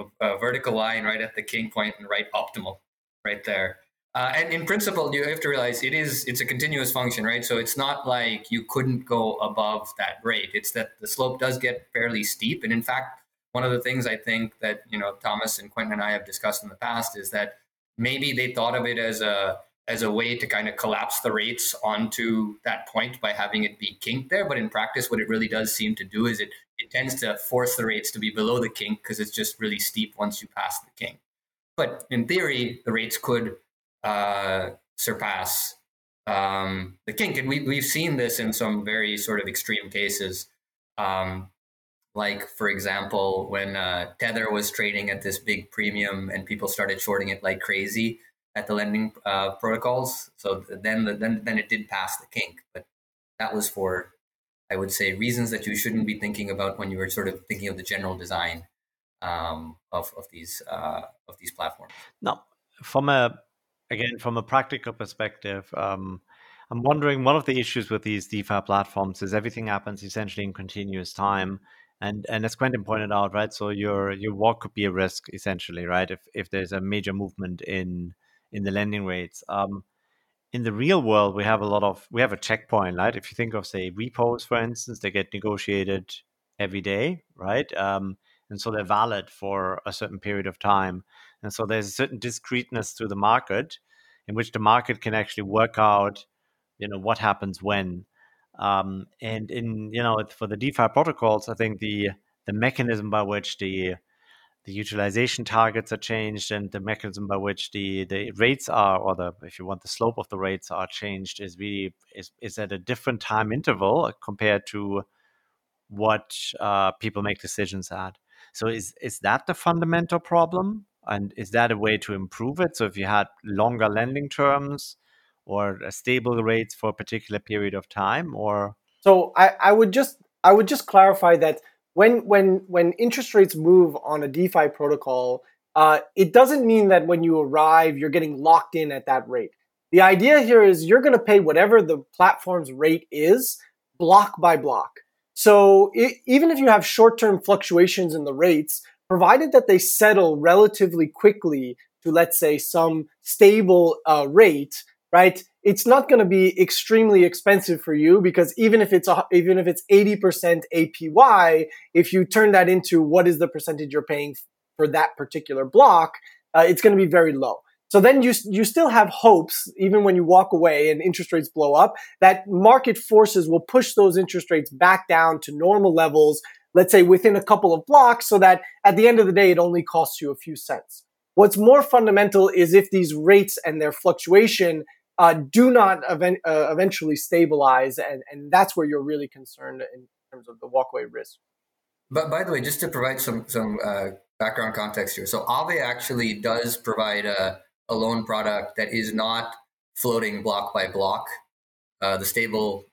vertical line right at the kink point and right optimal right there. And in principle, you have to realize it's a continuous function, right? So it's not like you couldn't go above that rate. It's that the slope does get fairly steep. And in fact, one of the things I think that, Thomas and Quentin and I have discussed in the past is that maybe they thought of it as a way to kind of collapse the rates onto that point by having it be kinked there. But in practice, what it really does seem to do is it tends to force the rates to be below the kink because it's just really steep once you pass the kink. But in theory, the rates could surpass the kink, and we've seen this in some very sort of extreme cases. Like, for example, when Tether was trading at this big premium and people started shorting it like crazy at the lending protocols. So then it did pass the kink, but that was for, I would say, reasons that you shouldn't be thinking about when you were sort of thinking of the general design of these platforms. Now, from a practical perspective, I'm wondering, one of the issues with these DeFi platforms is everything happens essentially in continuous time. And as Quentin pointed out, right, so your walk could be a risk essentially, right, if there's a major movement in the lending rates. In the real world, we have a checkpoint, right? If you think of, say, repos, for instance, they get negotiated every day, right? And so they're valid for a certain period of time. And so there's a certain discreteness to the market in which the market can actually work out, you know, what happens when, for the DeFi protocols, I think the mechanism by which the utilization targets are changed and the mechanism by which the rates are, or the slope of the rates are changed, is really is at a different time interval compared to what people make decisions at. So is that the fundamental problem, and is that a way to improve it? So if you had longer lending terms, or stable rates for a particular period of time, or so I would just clarify that when interest rates move on a DeFi protocol, it doesn't mean that when you arrive you're getting locked in at that rate. The idea here is you're going to pay whatever the platform's rate is, block by block. So even if you have short-term fluctuations in the rates, provided that they settle relatively quickly to, let's say, some stable rate. Right, it's not going to be extremely expensive for you, because even if it's 80% APY, if you turn that into what is the percentage you're paying for that particular block, it's going to be very low. So then you still have hopes, even when you walk away and interest rates blow up, that market forces will push those interest rates back down to normal levels, let's say within a couple of blocks, so that at the end of the day, it only costs you a few cents. What's more fundamental is if these rates and their fluctuation do not eventually stabilize, and that's where you're really concerned in terms of the walkaway risk. But by the way, just to provide some background context here, so Aave actually does provide a loan product that is not floating block by block, the stable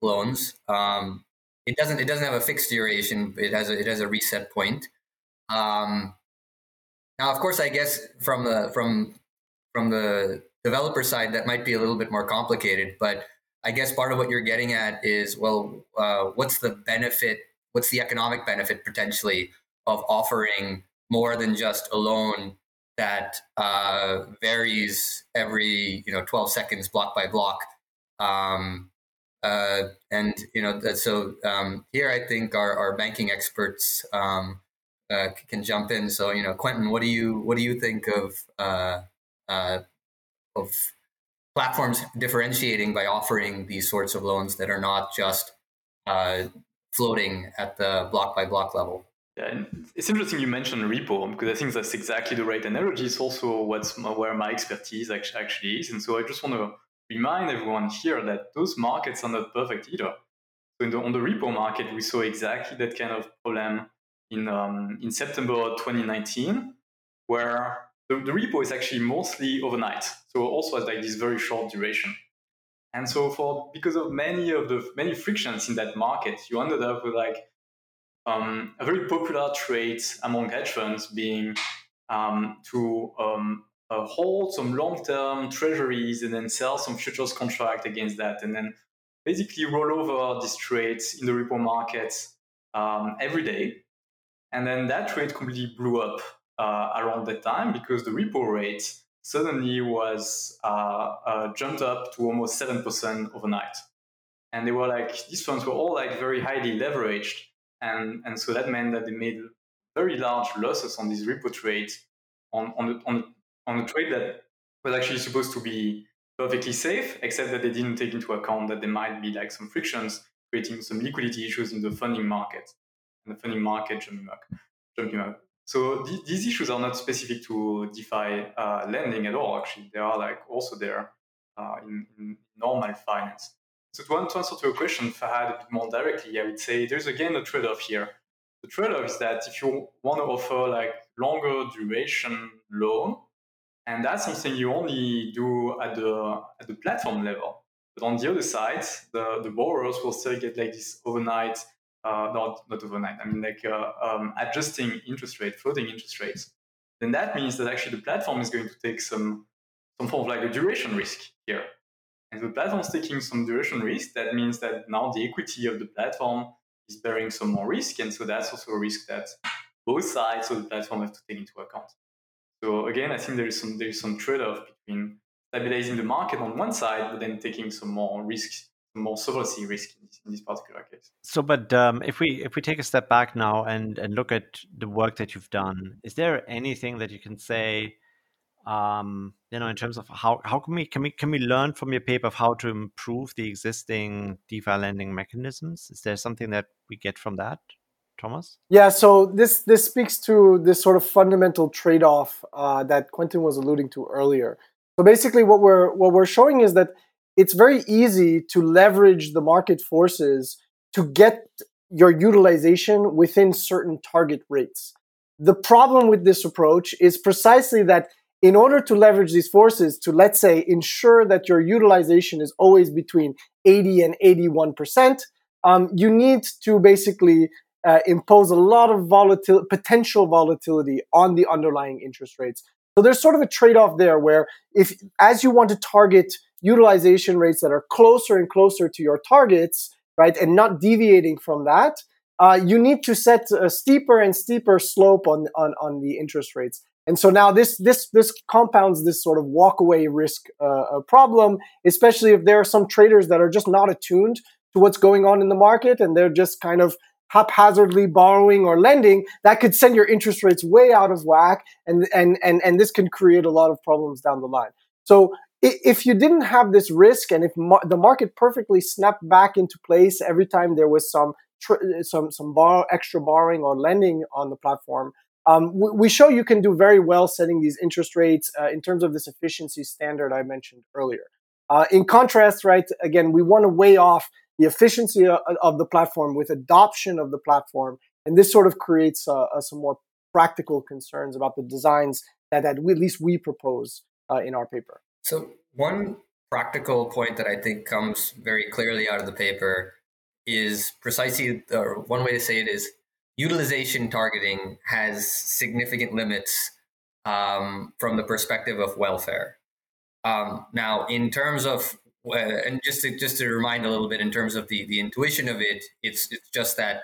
loans. It doesn't have a fixed duration. It has a reset point. Now, of course, I guess from the developer side, that might be a little bit more complicated, but I guess part of what you're getting at is, well, what's the benefit? What's the economic benefit potentially of offering more than just a loan that varies every 12 seconds, block by block? Here I think our banking experts can jump in. So, Quentin, what do you think of platforms differentiating by offering these sorts of loans that are not just floating at the block by block level? Yeah, and it's interesting you mentioned repo, because I think that's exactly the right analogy. It's also where my expertise actually is. And so I just want to remind everyone here that those markets are not perfect either. So on the repo market, we saw exactly that kind of problem in September 2019, where the repo is actually mostly overnight, so also has like this very short duration. And so because of many frictions in that market, you ended up with a very popular trade among hedge funds being to hold some long-term treasuries and then sell some futures contract against that, and then basically roll over these trades in the repo market every day. And then that trade completely blew up around that time, because the repo rate suddenly was jumped up to almost 7% overnight. And they were these funds were all very highly leveraged. And so that meant that they made very large losses on these repo trades on a trade that was actually supposed to be perfectly safe, except that they didn't take into account that there might be some frictions, creating some liquidity issues in the funding market. And the funding market jumping up. So these issues are not specific to DeFi lending at all. Actually, they are also there in normal finance. So to answer to your question, Fahad, a bit more directly, I would say there's again a trade-off here the trade-off is that if you want to offer like longer duration loan, and that's something you only do at the platform level. But on the other side, the borrowers will still get like this overnight, adjusting interest rate, floating interest rates. Then that means that actually the platform is going to take some form of like a duration risk here. And the platform's taking some duration risk, that means that now the equity of the platform is bearing some more risk. And so that's also a risk that both sides of the platform have to take into account. So again, I think there is some trade-off between stabilizing the market on one side, but then taking some more risks, more sovereignty risk in this particular case. So, but if we take a step back now and look at the work that you've done, is there anything that you can say, in terms of how can we learn from your paper of how to improve the existing DeFi lending mechanisms? Is there something that we get from that, Thomas? Yeah, so this speaks to this sort of fundamental trade-off that Quentin was alluding to earlier. So basically, what we're showing is that it's very easy to leverage the market forces to get your utilization within certain target rates. The problem with this approach is precisely that in order to leverage these forces to, let's say, ensure that your utilization is always between 80 and 81%, you need to basically impose a lot of potential volatility on the underlying interest rates. So there's sort of a trade-off there where as you want to target utilization rates that are closer and closer to your targets, right, and not deviating from that, you need to set a steeper and steeper slope on the interest rates. And so now this compounds this sort of walk-away risk problem, especially if there are some traders that are just not attuned to what's going on in the market and they're just kind of haphazardly borrowing or lending. That could send your interest rates way out of whack, and this can create a lot of problems down the line. So if you didn't have this risk, and if the market perfectly snapped back into place every time there was some extra borrowing or lending on the platform, we show you can do very well setting these interest rates in terms of this efficiency standard I mentioned earlier. In contrast, right, again, we want to weigh off the efficiency of the platform with adoption of the platform, and this sort of creates some more practical concerns about the designs that at least we propose in our paper. So one practical point that I think comes very clearly out of the paper is precisely, or one way to say it is, utilization targeting has significant limits from the perspective of welfare. Now, in terms of and just to remind a little bit in terms of the intuition of it, it's just that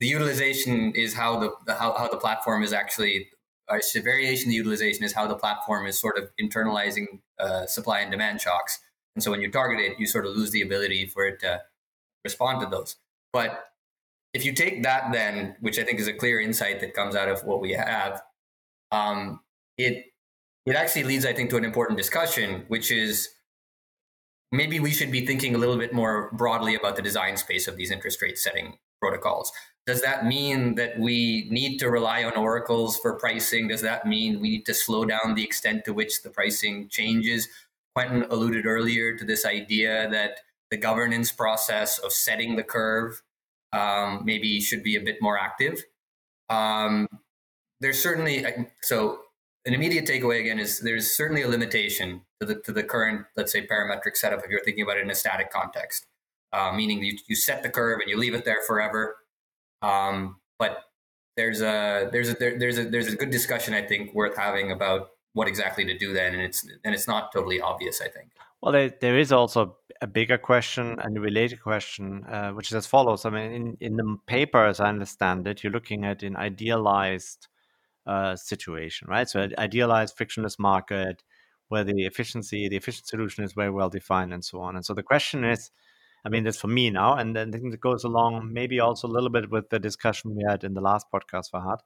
the utilization is how the platform is actually, or the variation in the utilization is how the platform is sort of internalizing supply and demand shocks. And so when you target it, you sort of lose the ability for it to respond to those. But if you take that then, which I think is a clear insight that comes out of what we have, it actually leads, I think, to an important discussion, which is, maybe we should be thinking a little bit more broadly about the design space of these interest rate setting protocols. Does that mean that we need to rely on oracles for pricing? Does that mean we need to slow down the extent to which the pricing changes? Quentin alluded earlier to this idea that the governance process of setting the curve maybe should be a bit more active. There's certainly, so an immediate takeaway again is there's certainly a limitation to the current, let's say, parametric setup if you're thinking about it in a static context, meaning you set the curve and you leave it there forever. But there's a good discussion, I think, worth having about what exactly to do then, and it's not totally obvious, I think. Well, there is also a bigger question and a related question, which is as follows. I mean, in the paper, as I understand it, you're looking at an idealized situation, right? So an idealized frictionless market, where the efficient solution is very well defined and so on. And so the question is, I mean, that's for me now, and then I think it goes along maybe also a little bit with the discussion we had in the last podcast, Fahad,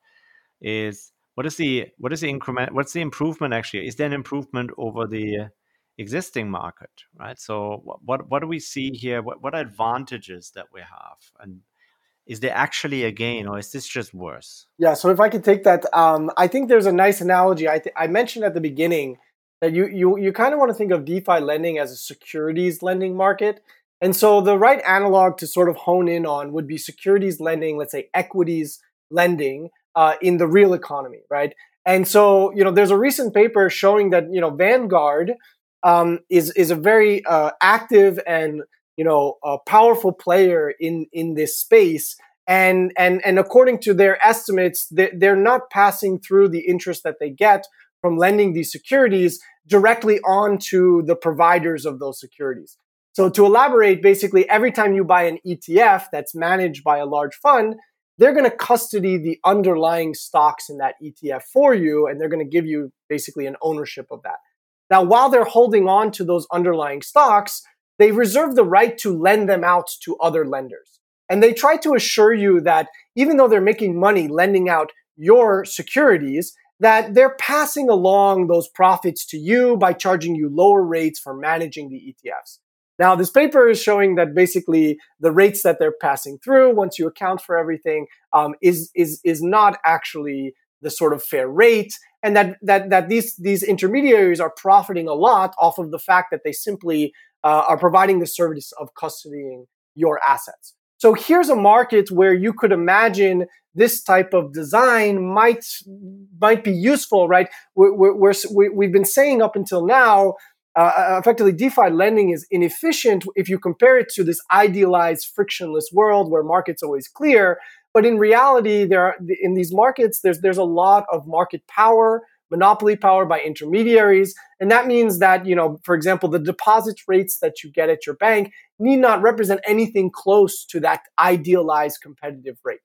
is what's the improvement actually? Is there an improvement over the existing market, right? So what do we see here? What are advantages that we have? And is there actually a gain, or is this just worse? Yeah, so if I could take that, I think there's a nice analogy. I mentioned at the beginning that you kind of want to think of DeFi lending as a securities lending market. And so the right analog to sort of hone in on would be securities lending, let's say equities lending in the real economy, right? And so, you know, there's a recent paper showing that, you know, Vanguard is a very active and, you know, a powerful player in this space. And according to their estimates, they're not passing through the interest that they get from lending these securities directly onto the providers of those securities. So to elaborate, basically, every time you buy an ETF that's managed by a large fund, they're going to custody the underlying stocks in that ETF for you, and they're going to give you basically an ownership of that. Now, while they're holding on to those underlying stocks, they reserve the right to lend them out to other lenders. And they try to assure you that even though they're making money lending out your securities, that they're passing along those profits to you by charging you lower rates for managing the ETFs. Now, this paper is showing that basically the rates that they're passing through, once you account for everything, is not actually the sort of fair rate, and that these intermediaries are profiting a lot off of the fact that they simply are providing the service of custodying your assets. So here's a market where you could imagine this type of design might be useful, right? We've been saying up until now, effectively DeFi lending is inefficient if you compare it to this idealized frictionless world where markets always clear. But in reality, in these markets, there's a lot of market power, monopoly power by intermediaries. And that means that, you know, for example, the deposit rates that you get at your bank need not represent anything close to that idealized competitive rate.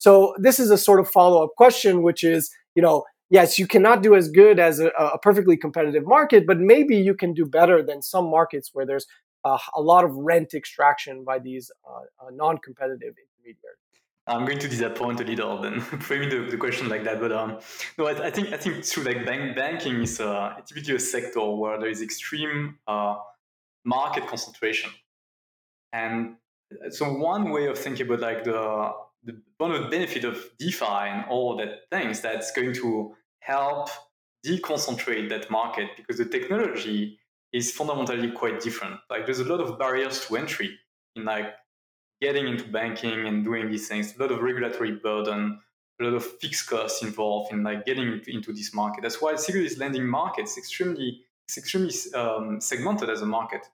So this is a sort of follow-up question, which is, you know, yes, you cannot do as good as a perfectly competitive market, but maybe you can do better than some markets where there's a lot of rent extraction by these non-competitive intermediaries. I'm going to disappoint a little then framing the question like that, but I think through like banking is typically a sector where there is extreme market concentration, and so one way of thinking about like the one of the benefit of DeFi and all that things that's going to help deconcentrate that market because the technology is fundamentally quite different. Like there's a lot of barriers to entry in like getting into banking and doing these things, a lot of regulatory burden, a lot of fixed costs involved in like getting into this market. That's why securities lending market is extremely segmented as a market.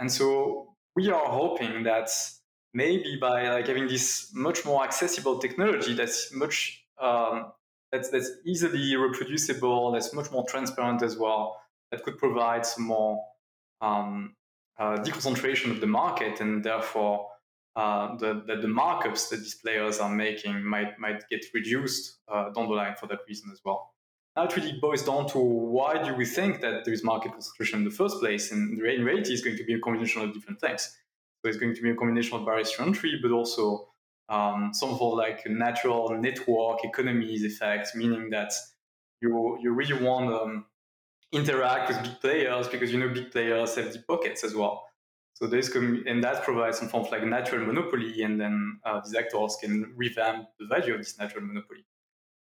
And so we are hoping that maybe by like having this much more accessible technology that's much that's easily reproducible, that's much more transparent as well, that could provide some more deconcentration of the market, and therefore the markups that these players are making might get reduced down the line for that reason as well. Now it really boils down to why do we think that there is market concentration in the first place? And the reality is going to be a combination of different things. So it's going to be a combination of barriers to entry, but also some sort of like natural network economies effect, meaning that you really want to interact with big players because you know big players have deep pockets as well. So and that provides some form of like natural monopoly, and then these actors can revamp the value of this natural monopoly.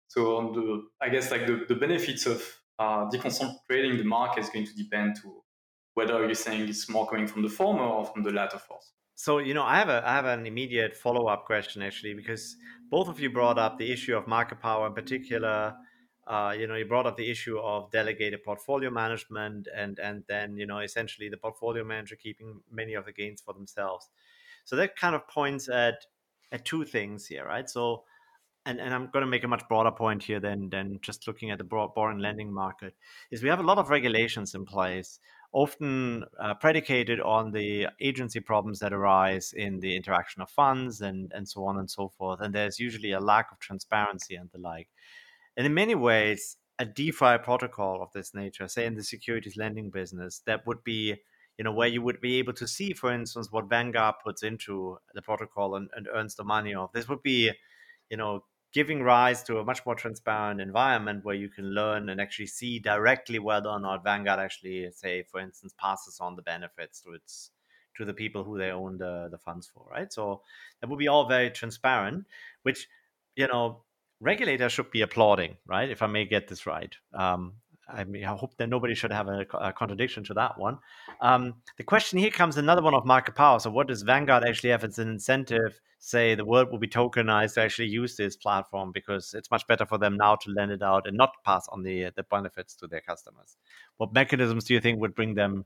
So I guess like the benefits of deconcentrating the market is going to depend to whether you're saying it's more coming from the former or from the latter force. So, you know, I have an immediate follow-up question actually, because both of you brought up the issue of market power in particular. You know, you brought up the issue of delegated portfolio management and then, you know, essentially the portfolio manager keeping many of the gains for themselves. So that kind of points at two things here, right? So, and I'm going to make a much broader point here than just looking at the boring lending market, is we have a lot of regulations in place, often predicated on the agency problems that arise in the interaction of funds and so on and so forth. And there's usually a lack of transparency and the like. And in many ways, a DeFi protocol of this nature, say in the securities lending business, that would be, you know, where you would be able to see, for instance, what Vanguard puts into the protocol and earns the money of. This would be, you know, giving rise to a much more transparent environment where you can learn and actually see directly whether or not Vanguard actually, say, for instance, passes on the benefits to the people who they own the funds for, right? So that would be all very transparent, which, you know, regulators should be applauding, right? If I may get this right, I mean, I hope that nobody should have a contradiction to that one. The question here comes another one of market power. So what does Vanguard actually have as an incentive? Say the world will be tokenized to actually use this platform because it's much better for them now to lend it out and not pass on the benefits to their customers. What mechanisms do you think would bring them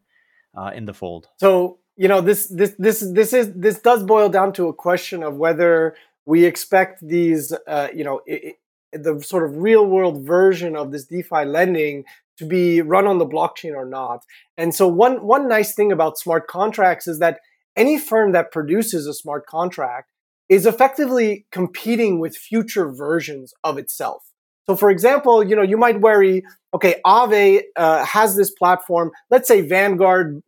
in the fold? So, you know, this does boil down to a question of whether we expect these, the sort of real world version of this DeFi lending to be run on the blockchain or not. And so one nice thing about smart contracts is that any firm that produces a smart contract is effectively competing with future versions of itself. So for example, you know, you might worry, okay, Aave has this platform. Let's say Vanguard,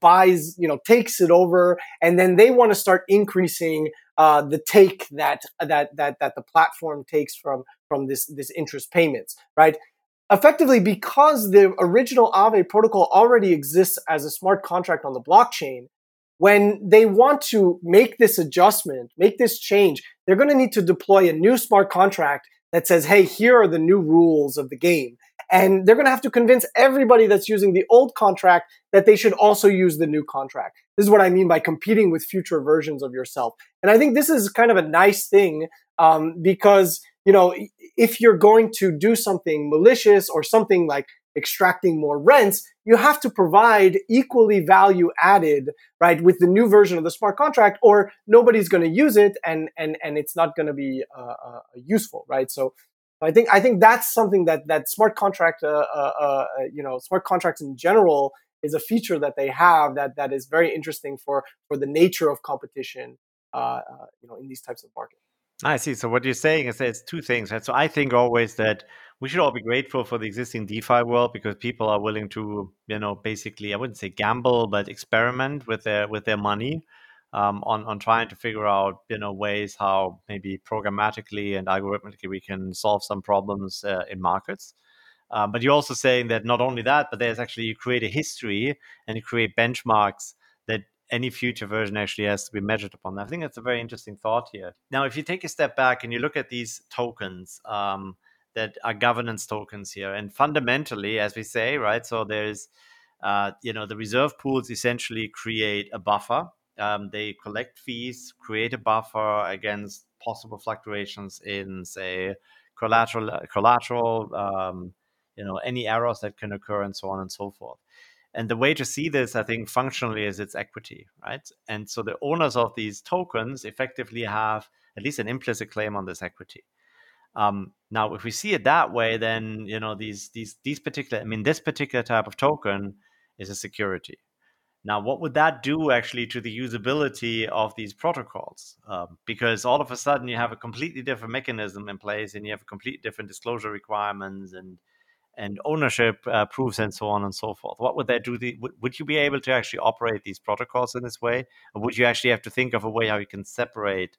buys, takes it over, and then they want to start increasing the take that the platform takes from this interest payments, right? Effectively, because the original Aave protocol already exists as a smart contract on the blockchain, when they want to make this adjustment, make this change, they're going to need to deploy a new smart contract that says, hey, here are the new rules of the game. And they're going to have to convince everybody that's using the old contract that they should also use the new contract. This is what I mean by competing with future versions of yourself. And I think this is kind of a nice thing because, if you're going to do something malicious or something like extracting more rents, you have to provide equally value added, right, with the new version of the smart contract, or nobody's going to use it and it's not going to be useful, right? So I think that's something that smart contract, smart contracts in general is a feature that they have that is very interesting for the nature of competition, in these types of markets. I see. So what you're saying is that it's two things, right? So I think always that we should all be grateful for the existing DeFi world because people are willing to, basically, I wouldn't say gamble, but experiment with their money on trying to figure out, ways how maybe programmatically and algorithmically we can solve some problems in markets. But you're also saying that not only that, but there's actually, you create a history and you create benchmarks that any future version actually has to be measured upon. I think that's a very interesting thought here. Now, if you take a step back and you look at these tokens that are governance tokens here, and fundamentally, as we say, right, so there's, the reserve pools essentially create a buffer. They collect fees, create a buffer against possible fluctuations in, say, collateral, any errors that can occur and so on and so forth. And the way to see this, I think, functionally is its equity, right? And so the owners of these tokens effectively have at least an implicit claim on this equity. Now, if we see it that way, then, this particular type of token is a security. Now, what would that do actually to the usability of these protocols? Because all of a sudden you have a completely different mechanism in place and you have completely different disclosure requirements and ownership proofs and so on and so forth. What would that do? Would you be able to actually operate these protocols in this way? Or would you actually have to think of a way how you can separate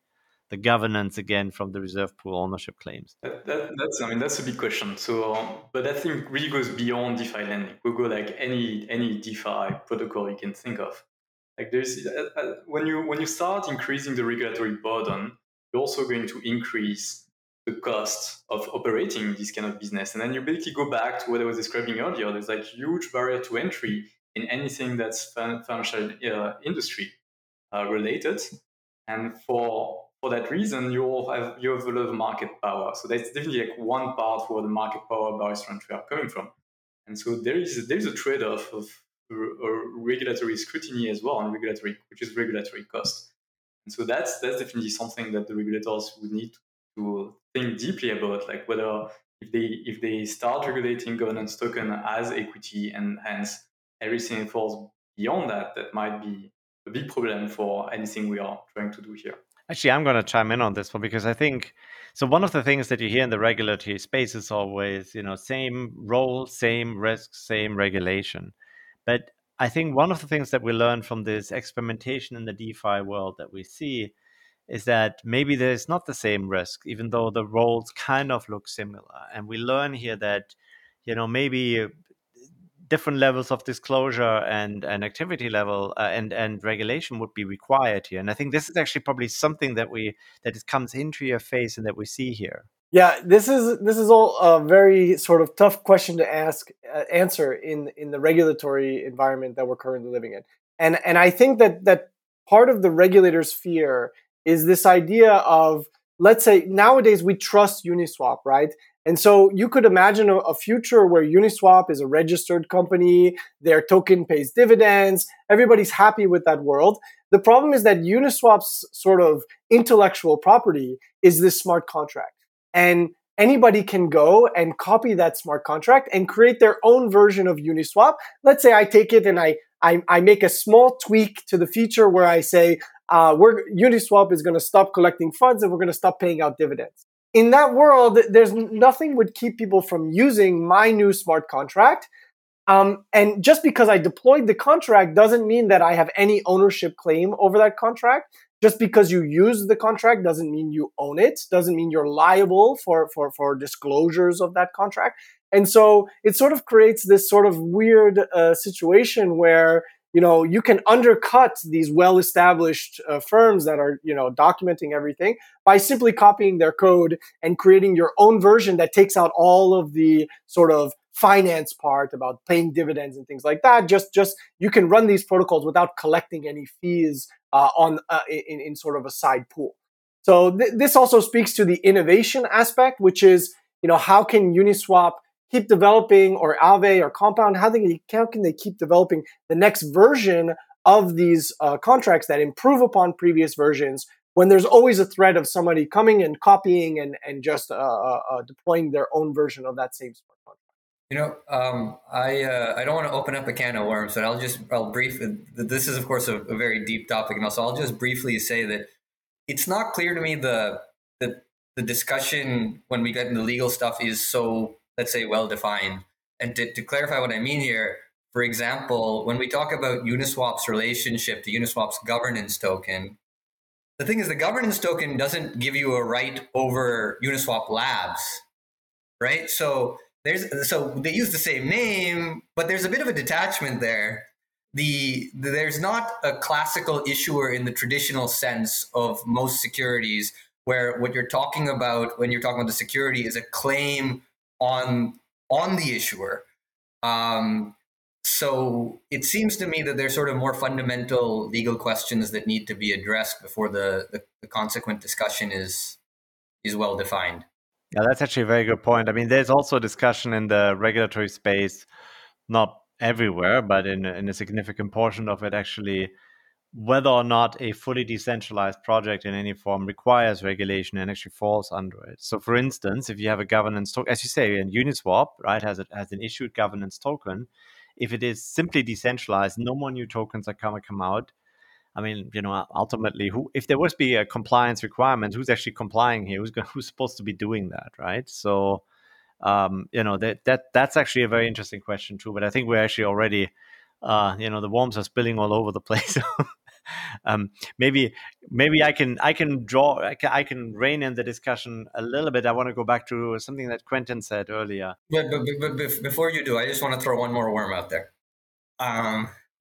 the governance again from the reserve pool ownership claims? That's a big question. So, but I think really goes beyond DeFi lending. We'll go like any DeFi protocol you can think of. Like there's when you start increasing the regulatory burden, you're also going to increase the cost of operating this kind of business. And then you basically go back to what I was describing earlier. There's like huge barrier to entry in anything that's financial industry related. And for that reason, you have a lot of market power. So that's definitely like one part where the market power barriers to entry are coming from. And so there is a trade-off of regulatory scrutiny as well, and regulatory cost. And so that's definitely something that the regulators would need to think deeply about, like whether if they start regulating governance token as equity and hence everything that falls beyond that might be a big problem for anything we are trying to do here. Actually, I'm going to chime in on this one because I think so. One of the things that you hear in the regulatory space is always, same role, same risk, same regulation. But I think one of the things that we learn from this experimentation in the DeFi world that we see is that maybe there's not the same risk, even though the roles kind of look similar. And we learn here that, maybe different levels of disclosure and activity level and regulation would be required here. And I think this is actually probably something that comes into your face and that we see here. Yeah, this is all a very sort of tough question to answer in the regulatory environment that we're currently living in, and I think that part of the regulator's fear is this idea of, let's say, nowadays we trust Uniswap, right? And so you could imagine a future where Uniswap is a registered company, their token pays dividends, everybody's happy with that world. The problem is that Uniswap's sort of intellectual property is this smart contract. And anybody can go and copy that smart contract and create their own version of Uniswap. Let's say I take it and I make a small tweak to the feature where I say, Uniswap is going to stop collecting funds and we're going to stop paying out dividends. In that world, there's nothing would keep people from using my new smart contract. And just because I deployed the contract doesn't mean that I have any ownership claim over that contract. Just because you use the contract doesn't mean you own it, doesn't mean you're liable for disclosures of that contract. And so it sort of creates this sort of weird situation where, you know, you can undercut these well-established firms that are, you know, documenting everything by simply copying their code and creating your own version that takes out all of the sort of finance part about paying dividends and things like that. Just you can run these protocols without collecting any fees in sort of a side pool. So this also speaks to the innovation aspect, which is, you know, how can Uniswap keep developing, or Aave or Compound, how can they keep developing the next version of these contracts that improve upon previous versions when there's always a threat of somebody coming and copying and just deploying their own version of that same smart contract? You know, I don't want to open up a can of worms, but I'll briefly. This is of course a very deep topic, and also I'll just briefly say that it's not clear to me the discussion when we get into legal stuff is so, let's say, well-defined. And to clarify what I mean here, for example, when we talk about Uniswap's relationship to Uniswap's governance token, the thing is the governance token doesn't give you a right over Uniswap Labs, right? So they use the same name, but there's a bit of a detachment there. There's not a classical issuer in the traditional sense of most securities, where what you're talking about when you're talking about the security is a claim on the issuer. So it seems to me that there's sort of more fundamental legal questions that need to be addressed before the consequent discussion is well defined. Yeah, that's actually a very good point. I mean, there's also a discussion in the regulatory space, not everywhere, but in a significant portion of it actually, whether or not a fully decentralized project in any form requires regulation and actually falls under it. So for instance, if you have a governance token, as you say, in Uniswap, right, has an issued governance token, if it is simply decentralized, no more new tokens are going to come out. I mean, you know, ultimately, if there was to be a compliance requirement, who's actually complying here? Who's supposed to be doing that, right? So, you know, that's actually a very interesting question too, but I think we're actually already... you know, the worms are spilling all over the place. Maybe I can rein in the discussion a little bit. I want to go back to something that Quentin said earlier. Yeah, but before you do, I just want to throw one more worm out there,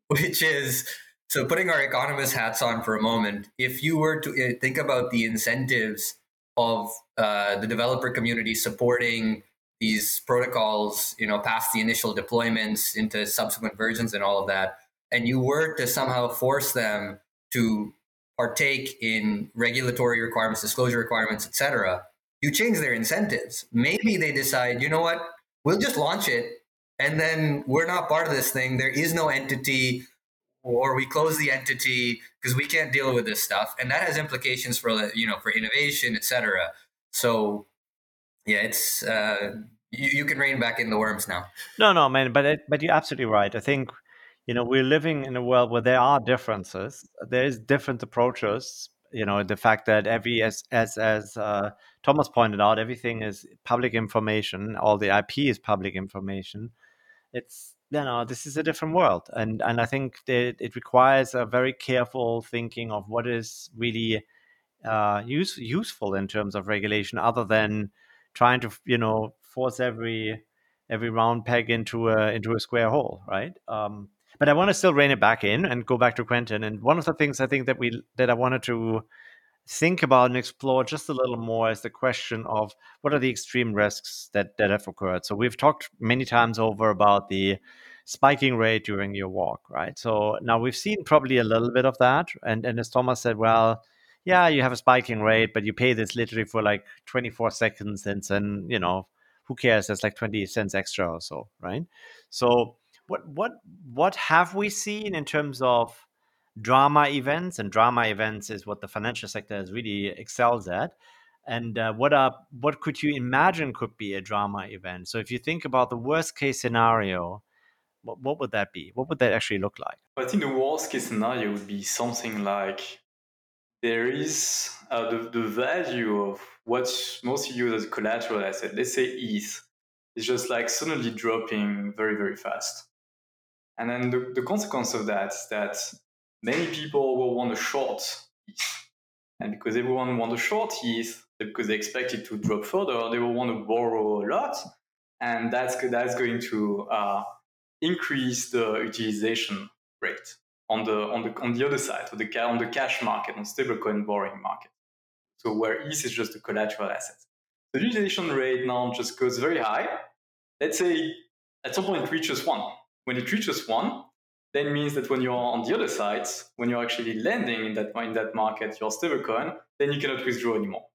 which is, so putting our economist hats on for a moment, if you were to think about the incentives of the developer community supporting these protocols, you know, past the initial deployments into subsequent versions and all of that, and you were to somehow force them to partake in regulatory requirements, disclosure requirements, etc., you change their incentives. Maybe they decide, you know what, we'll just launch it, and then we're not part of this thing. There is no entity, or we close the entity because we can't deal with this stuff, and that has implications for, you know, for innovation, etc. So. Yeah, it's you can rein back in the worms now. No, man, but you're absolutely right. I think, you know, we're living in a world where there are differences. There is different approaches. You know, the fact that as Thomas pointed out, everything is public information. All the IP is public information. It's, you know, this is a different world, and I think that it requires a very careful thinking of what is really useful in terms of regulation, other than trying to, you know, force every round peg into a square hole, right? But I want to still rein it back in and go back to Quentin. And one of the things I think that I wanted to think about and explore just a little more is the question of what are the extreme risks that have occurred. So we've talked many times over about the spiking rate during your walk, right? So now we've seen probably a little bit of that. And as Thomas said, well, yeah, you have a spiking rate, but you pay this literally for like 24 seconds and then, you know, who cares? That's like 20 cents extra or so, right? So what have we seen in terms of drama events? And drama events is what the financial sector is really excels at. And what could you imagine could be a drama event? So if you think about the worst case scenario, what would that be? What would that actually look like? I think the worst case scenario would be something like there is the value of what most use as collateral asset, let's say ETH, is just like suddenly dropping very, very fast. And then the consequence of that is that many people will want a short ETH. And because everyone wants a short ETH, because they expect it to drop further, they will want to borrow a lot. And that's going to increase the utilization rate on the other side, on the cash market, on stablecoin borrowing market. So where ETH is just a collateral asset. The utilization rate now just goes very high. Let's say at some point it reaches 1. When it reaches 1, then means that when you're on the other side, when you're actually lending in that market, your stablecoin, then you cannot withdraw anymore.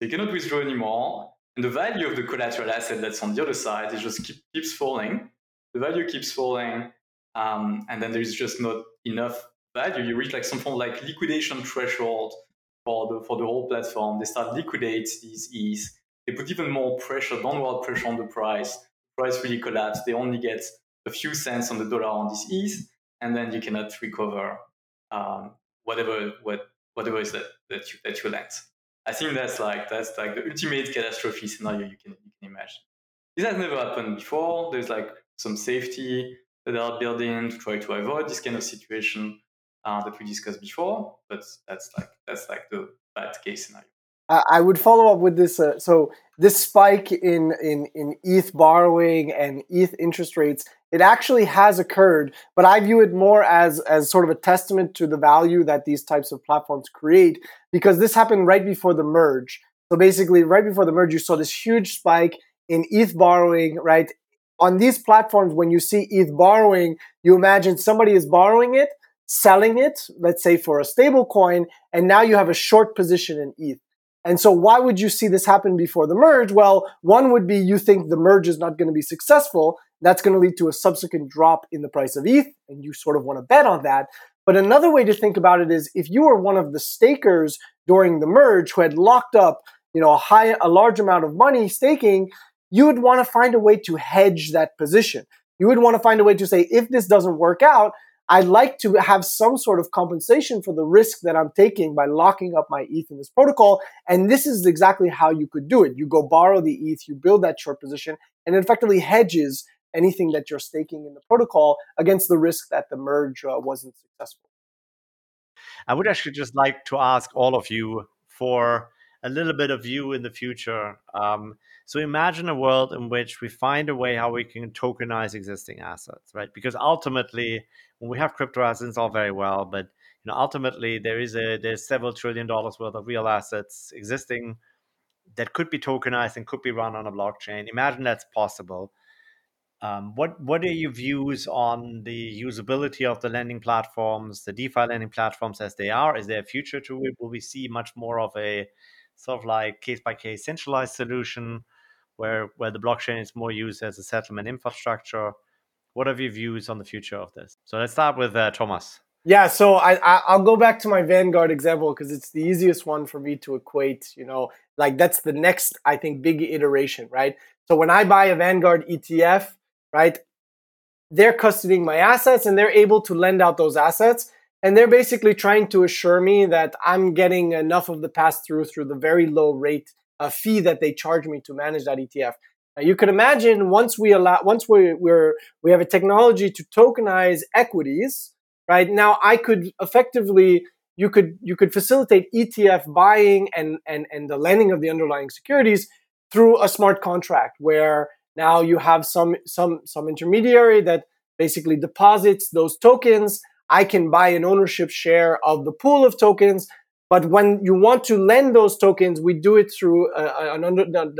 You cannot withdraw anymore, and the value of the collateral asset that's on the other side is just keeps falling. The value keeps falling, and then there is just not enough value. You reach like some form of like liquidation threshold for the whole platform. They start liquidate these ETH. They put even more pressure, downward pressure on the price. The price really collapses. They only get a few cents on the dollar on this ETH, and then you cannot recover whatever is that you lent. I think that's like the ultimate catastrophe scenario you can imagine. This has never happened before. There's like some safety that are built in to try to avoid this kind of situation that we discussed before, but that's like the bad case scenario. I would follow up with this. So this spike in ETH borrowing and ETH interest rates, it actually has occurred, but I view it more as sort of a testament to the value that these types of platforms create, because this happened right before the merge. So basically, right before the merge, you saw this huge spike in ETH borrowing, right? On these platforms, when you see ETH borrowing, you imagine somebody is borrowing it, selling it, let's say for a stable coin, and now you have a short position in ETH. And so why would you see this happen before the merge? Well, one would be you think the merge is not going to be successful. That's going to lead to a subsequent drop in the price of ETH, and you sort of want to bet on that. But another way to think about it is if you were one of the stakers during the merge who had locked up, you know, a large amount of money staking, you would want to find a way to hedge that position. You would want to find a way to say, if this doesn't work out, I'd like to have some sort of compensation for the risk that I'm taking by locking up my ETH in this protocol. And this is exactly how you could do it. You go borrow the ETH, you build that short position, and it effectively hedges anything that you're staking in the protocol against the risk that the merge wasn't successful. I would actually just like to ask all of you for a little bit of you in the future. So imagine a world in which we find a way how we can tokenize existing assets, right? Because ultimately, when we have crypto assets, it's all very well, but you know, ultimately there's several trillion dollars worth of real assets existing that could be tokenized and could be run on a blockchain. Imagine that's possible. What are your views on the usability of the lending platforms, the DeFi lending platforms as they are? Is there a future to it? Will we see much more of a sort of like case-by-case centralized solution where the blockchain is more used as a settlement infrastructure? What are your views on the future of this? So let's start with Thomas. Yeah, so I'll go back to my Vanguard example because it's the easiest one for me to equate, you know, like that's the next, I think, big iteration, right? So when I buy a Vanguard ETF, right, they're custodying my assets and they're able to lend out those assets. And they're basically trying to assure me that I'm getting enough of the pass-through through the very low rate fee that they charge me to manage that ETF. Now, you can imagine once we have a technology to tokenize equities, right? Now I could effectively you could facilitate ETF buying and the lending of the underlying securities through a smart contract where now you have some intermediary that basically deposits those tokens. I can buy an ownership share of the pool of tokens. But when you want to lend those tokens, we do it through a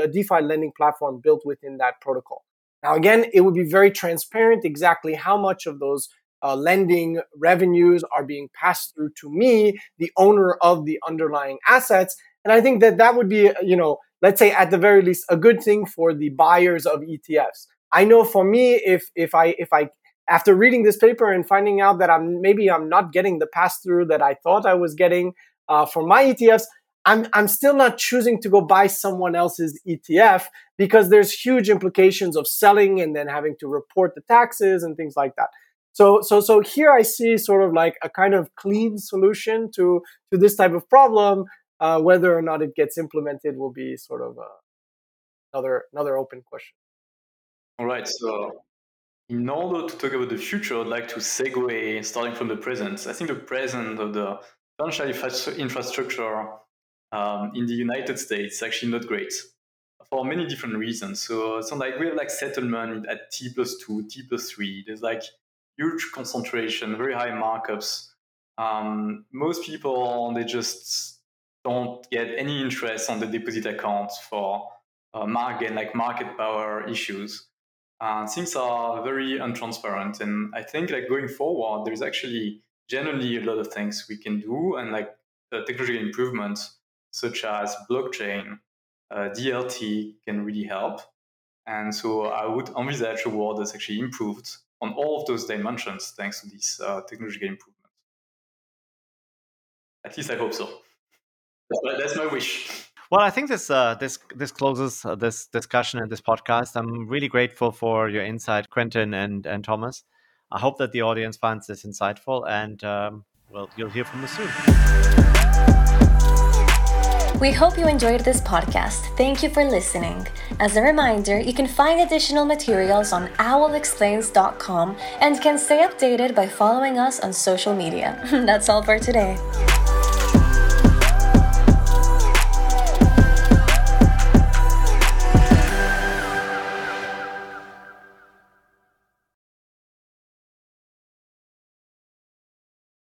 DeFi lending platform built within that protocol. Now, again, it would be very transparent exactly how much of those lending revenues are being passed through to me, the owner of the underlying assets. And I think that that would be, you know, let's say at the very least, a good thing for the buyers of ETFs. I know for me, if I after reading this paper and finding out that I'm not getting the pass-through that I thought I was getting for my ETFs, I'm still not choosing to go buy someone else's ETF because there's huge implications of selling and then having to report the taxes and things like that. So here I see sort of like a kind of clean solution to this type of problem. Whether or not it gets implemented will be sort of another open question. All right. So in order to talk about the future, I'd like to segue starting from the present. I think the present of the financial infrastructure in the United States is actually not great for many different reasons. So like we have like settlement at T+2, T+3. There's like huge concentration, very high markups. Most people, they just don't get any interest on the deposit accounts for market power issues. Things are very untransparent. And I think like going forward, there's actually generally a lot of things we can do and like the technological improvements such as blockchain, DLT can really help. And so I would envisage a world that's actually improved on all of those dimensions thanks to these technological improvements. At least I hope so. That's my wish. Well, I think this closes this discussion and this podcast. I'm really grateful for your insight, Quentin and Thomas. I hope that the audience finds this insightful, and you'll hear from us soon. We hope you enjoyed this podcast. Thank you for listening. As a reminder, you can find additional materials on owlexplains.com and can stay updated by following us on social media. That's all for today.